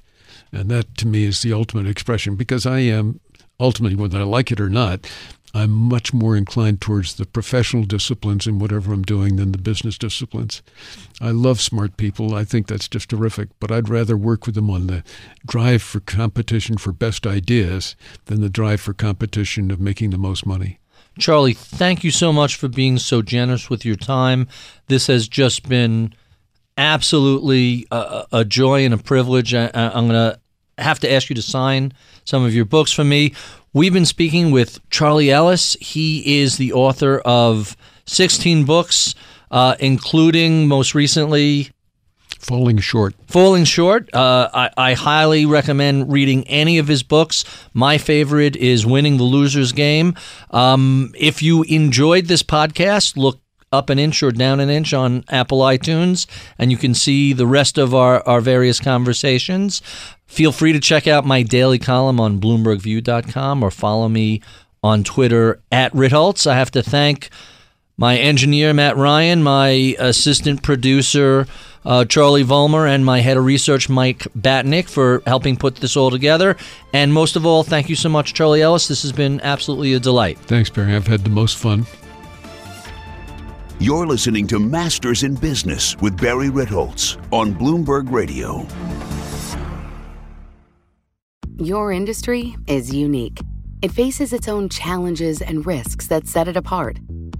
And that, to me, is the ultimate expression, because I am, ultimately, whether I like it or not, I'm much more inclined towards the professional disciplines in whatever I'm doing than the business disciplines. I love smart people. I think that's just terrific, but I'd rather work with them on the drive for competition for best ideas than the drive for competition of making the most money. Charlie, thank you so much for being so generous with your time. This has just been absolutely a, a joy and a privilege. I, I'm going to have to ask you to sign some of your books for me. We've been speaking with Charlie Ellis. He is the author of sixteen books, uh, including most recently... Falling Short. Falling Short. Uh, I, I highly recommend reading any of his books. My favorite is Winning the Loser's Game. Um, if you enjoyed this podcast, look up an inch or down an inch on Apple iTunes, and you can see the rest of our, our various conversations. Feel free to check out my daily column on Bloomberg View dot com or follow me on Twitter at Ritholtz. I have to thank my engineer, Matt Ryan, my assistant producer, Uh, Charlie Vollmer, and my head of research, Mike Batnick, for helping put this all together. And most of all, thank you so much, Charlie Ellis. This has been absolutely a delight. Thanks, Barry. I've had the most fun. You're listening to Masters in Business with Barry Ritholtz on Bloomberg Radio. Your industry is unique. It faces its own challenges and risks that set it apart.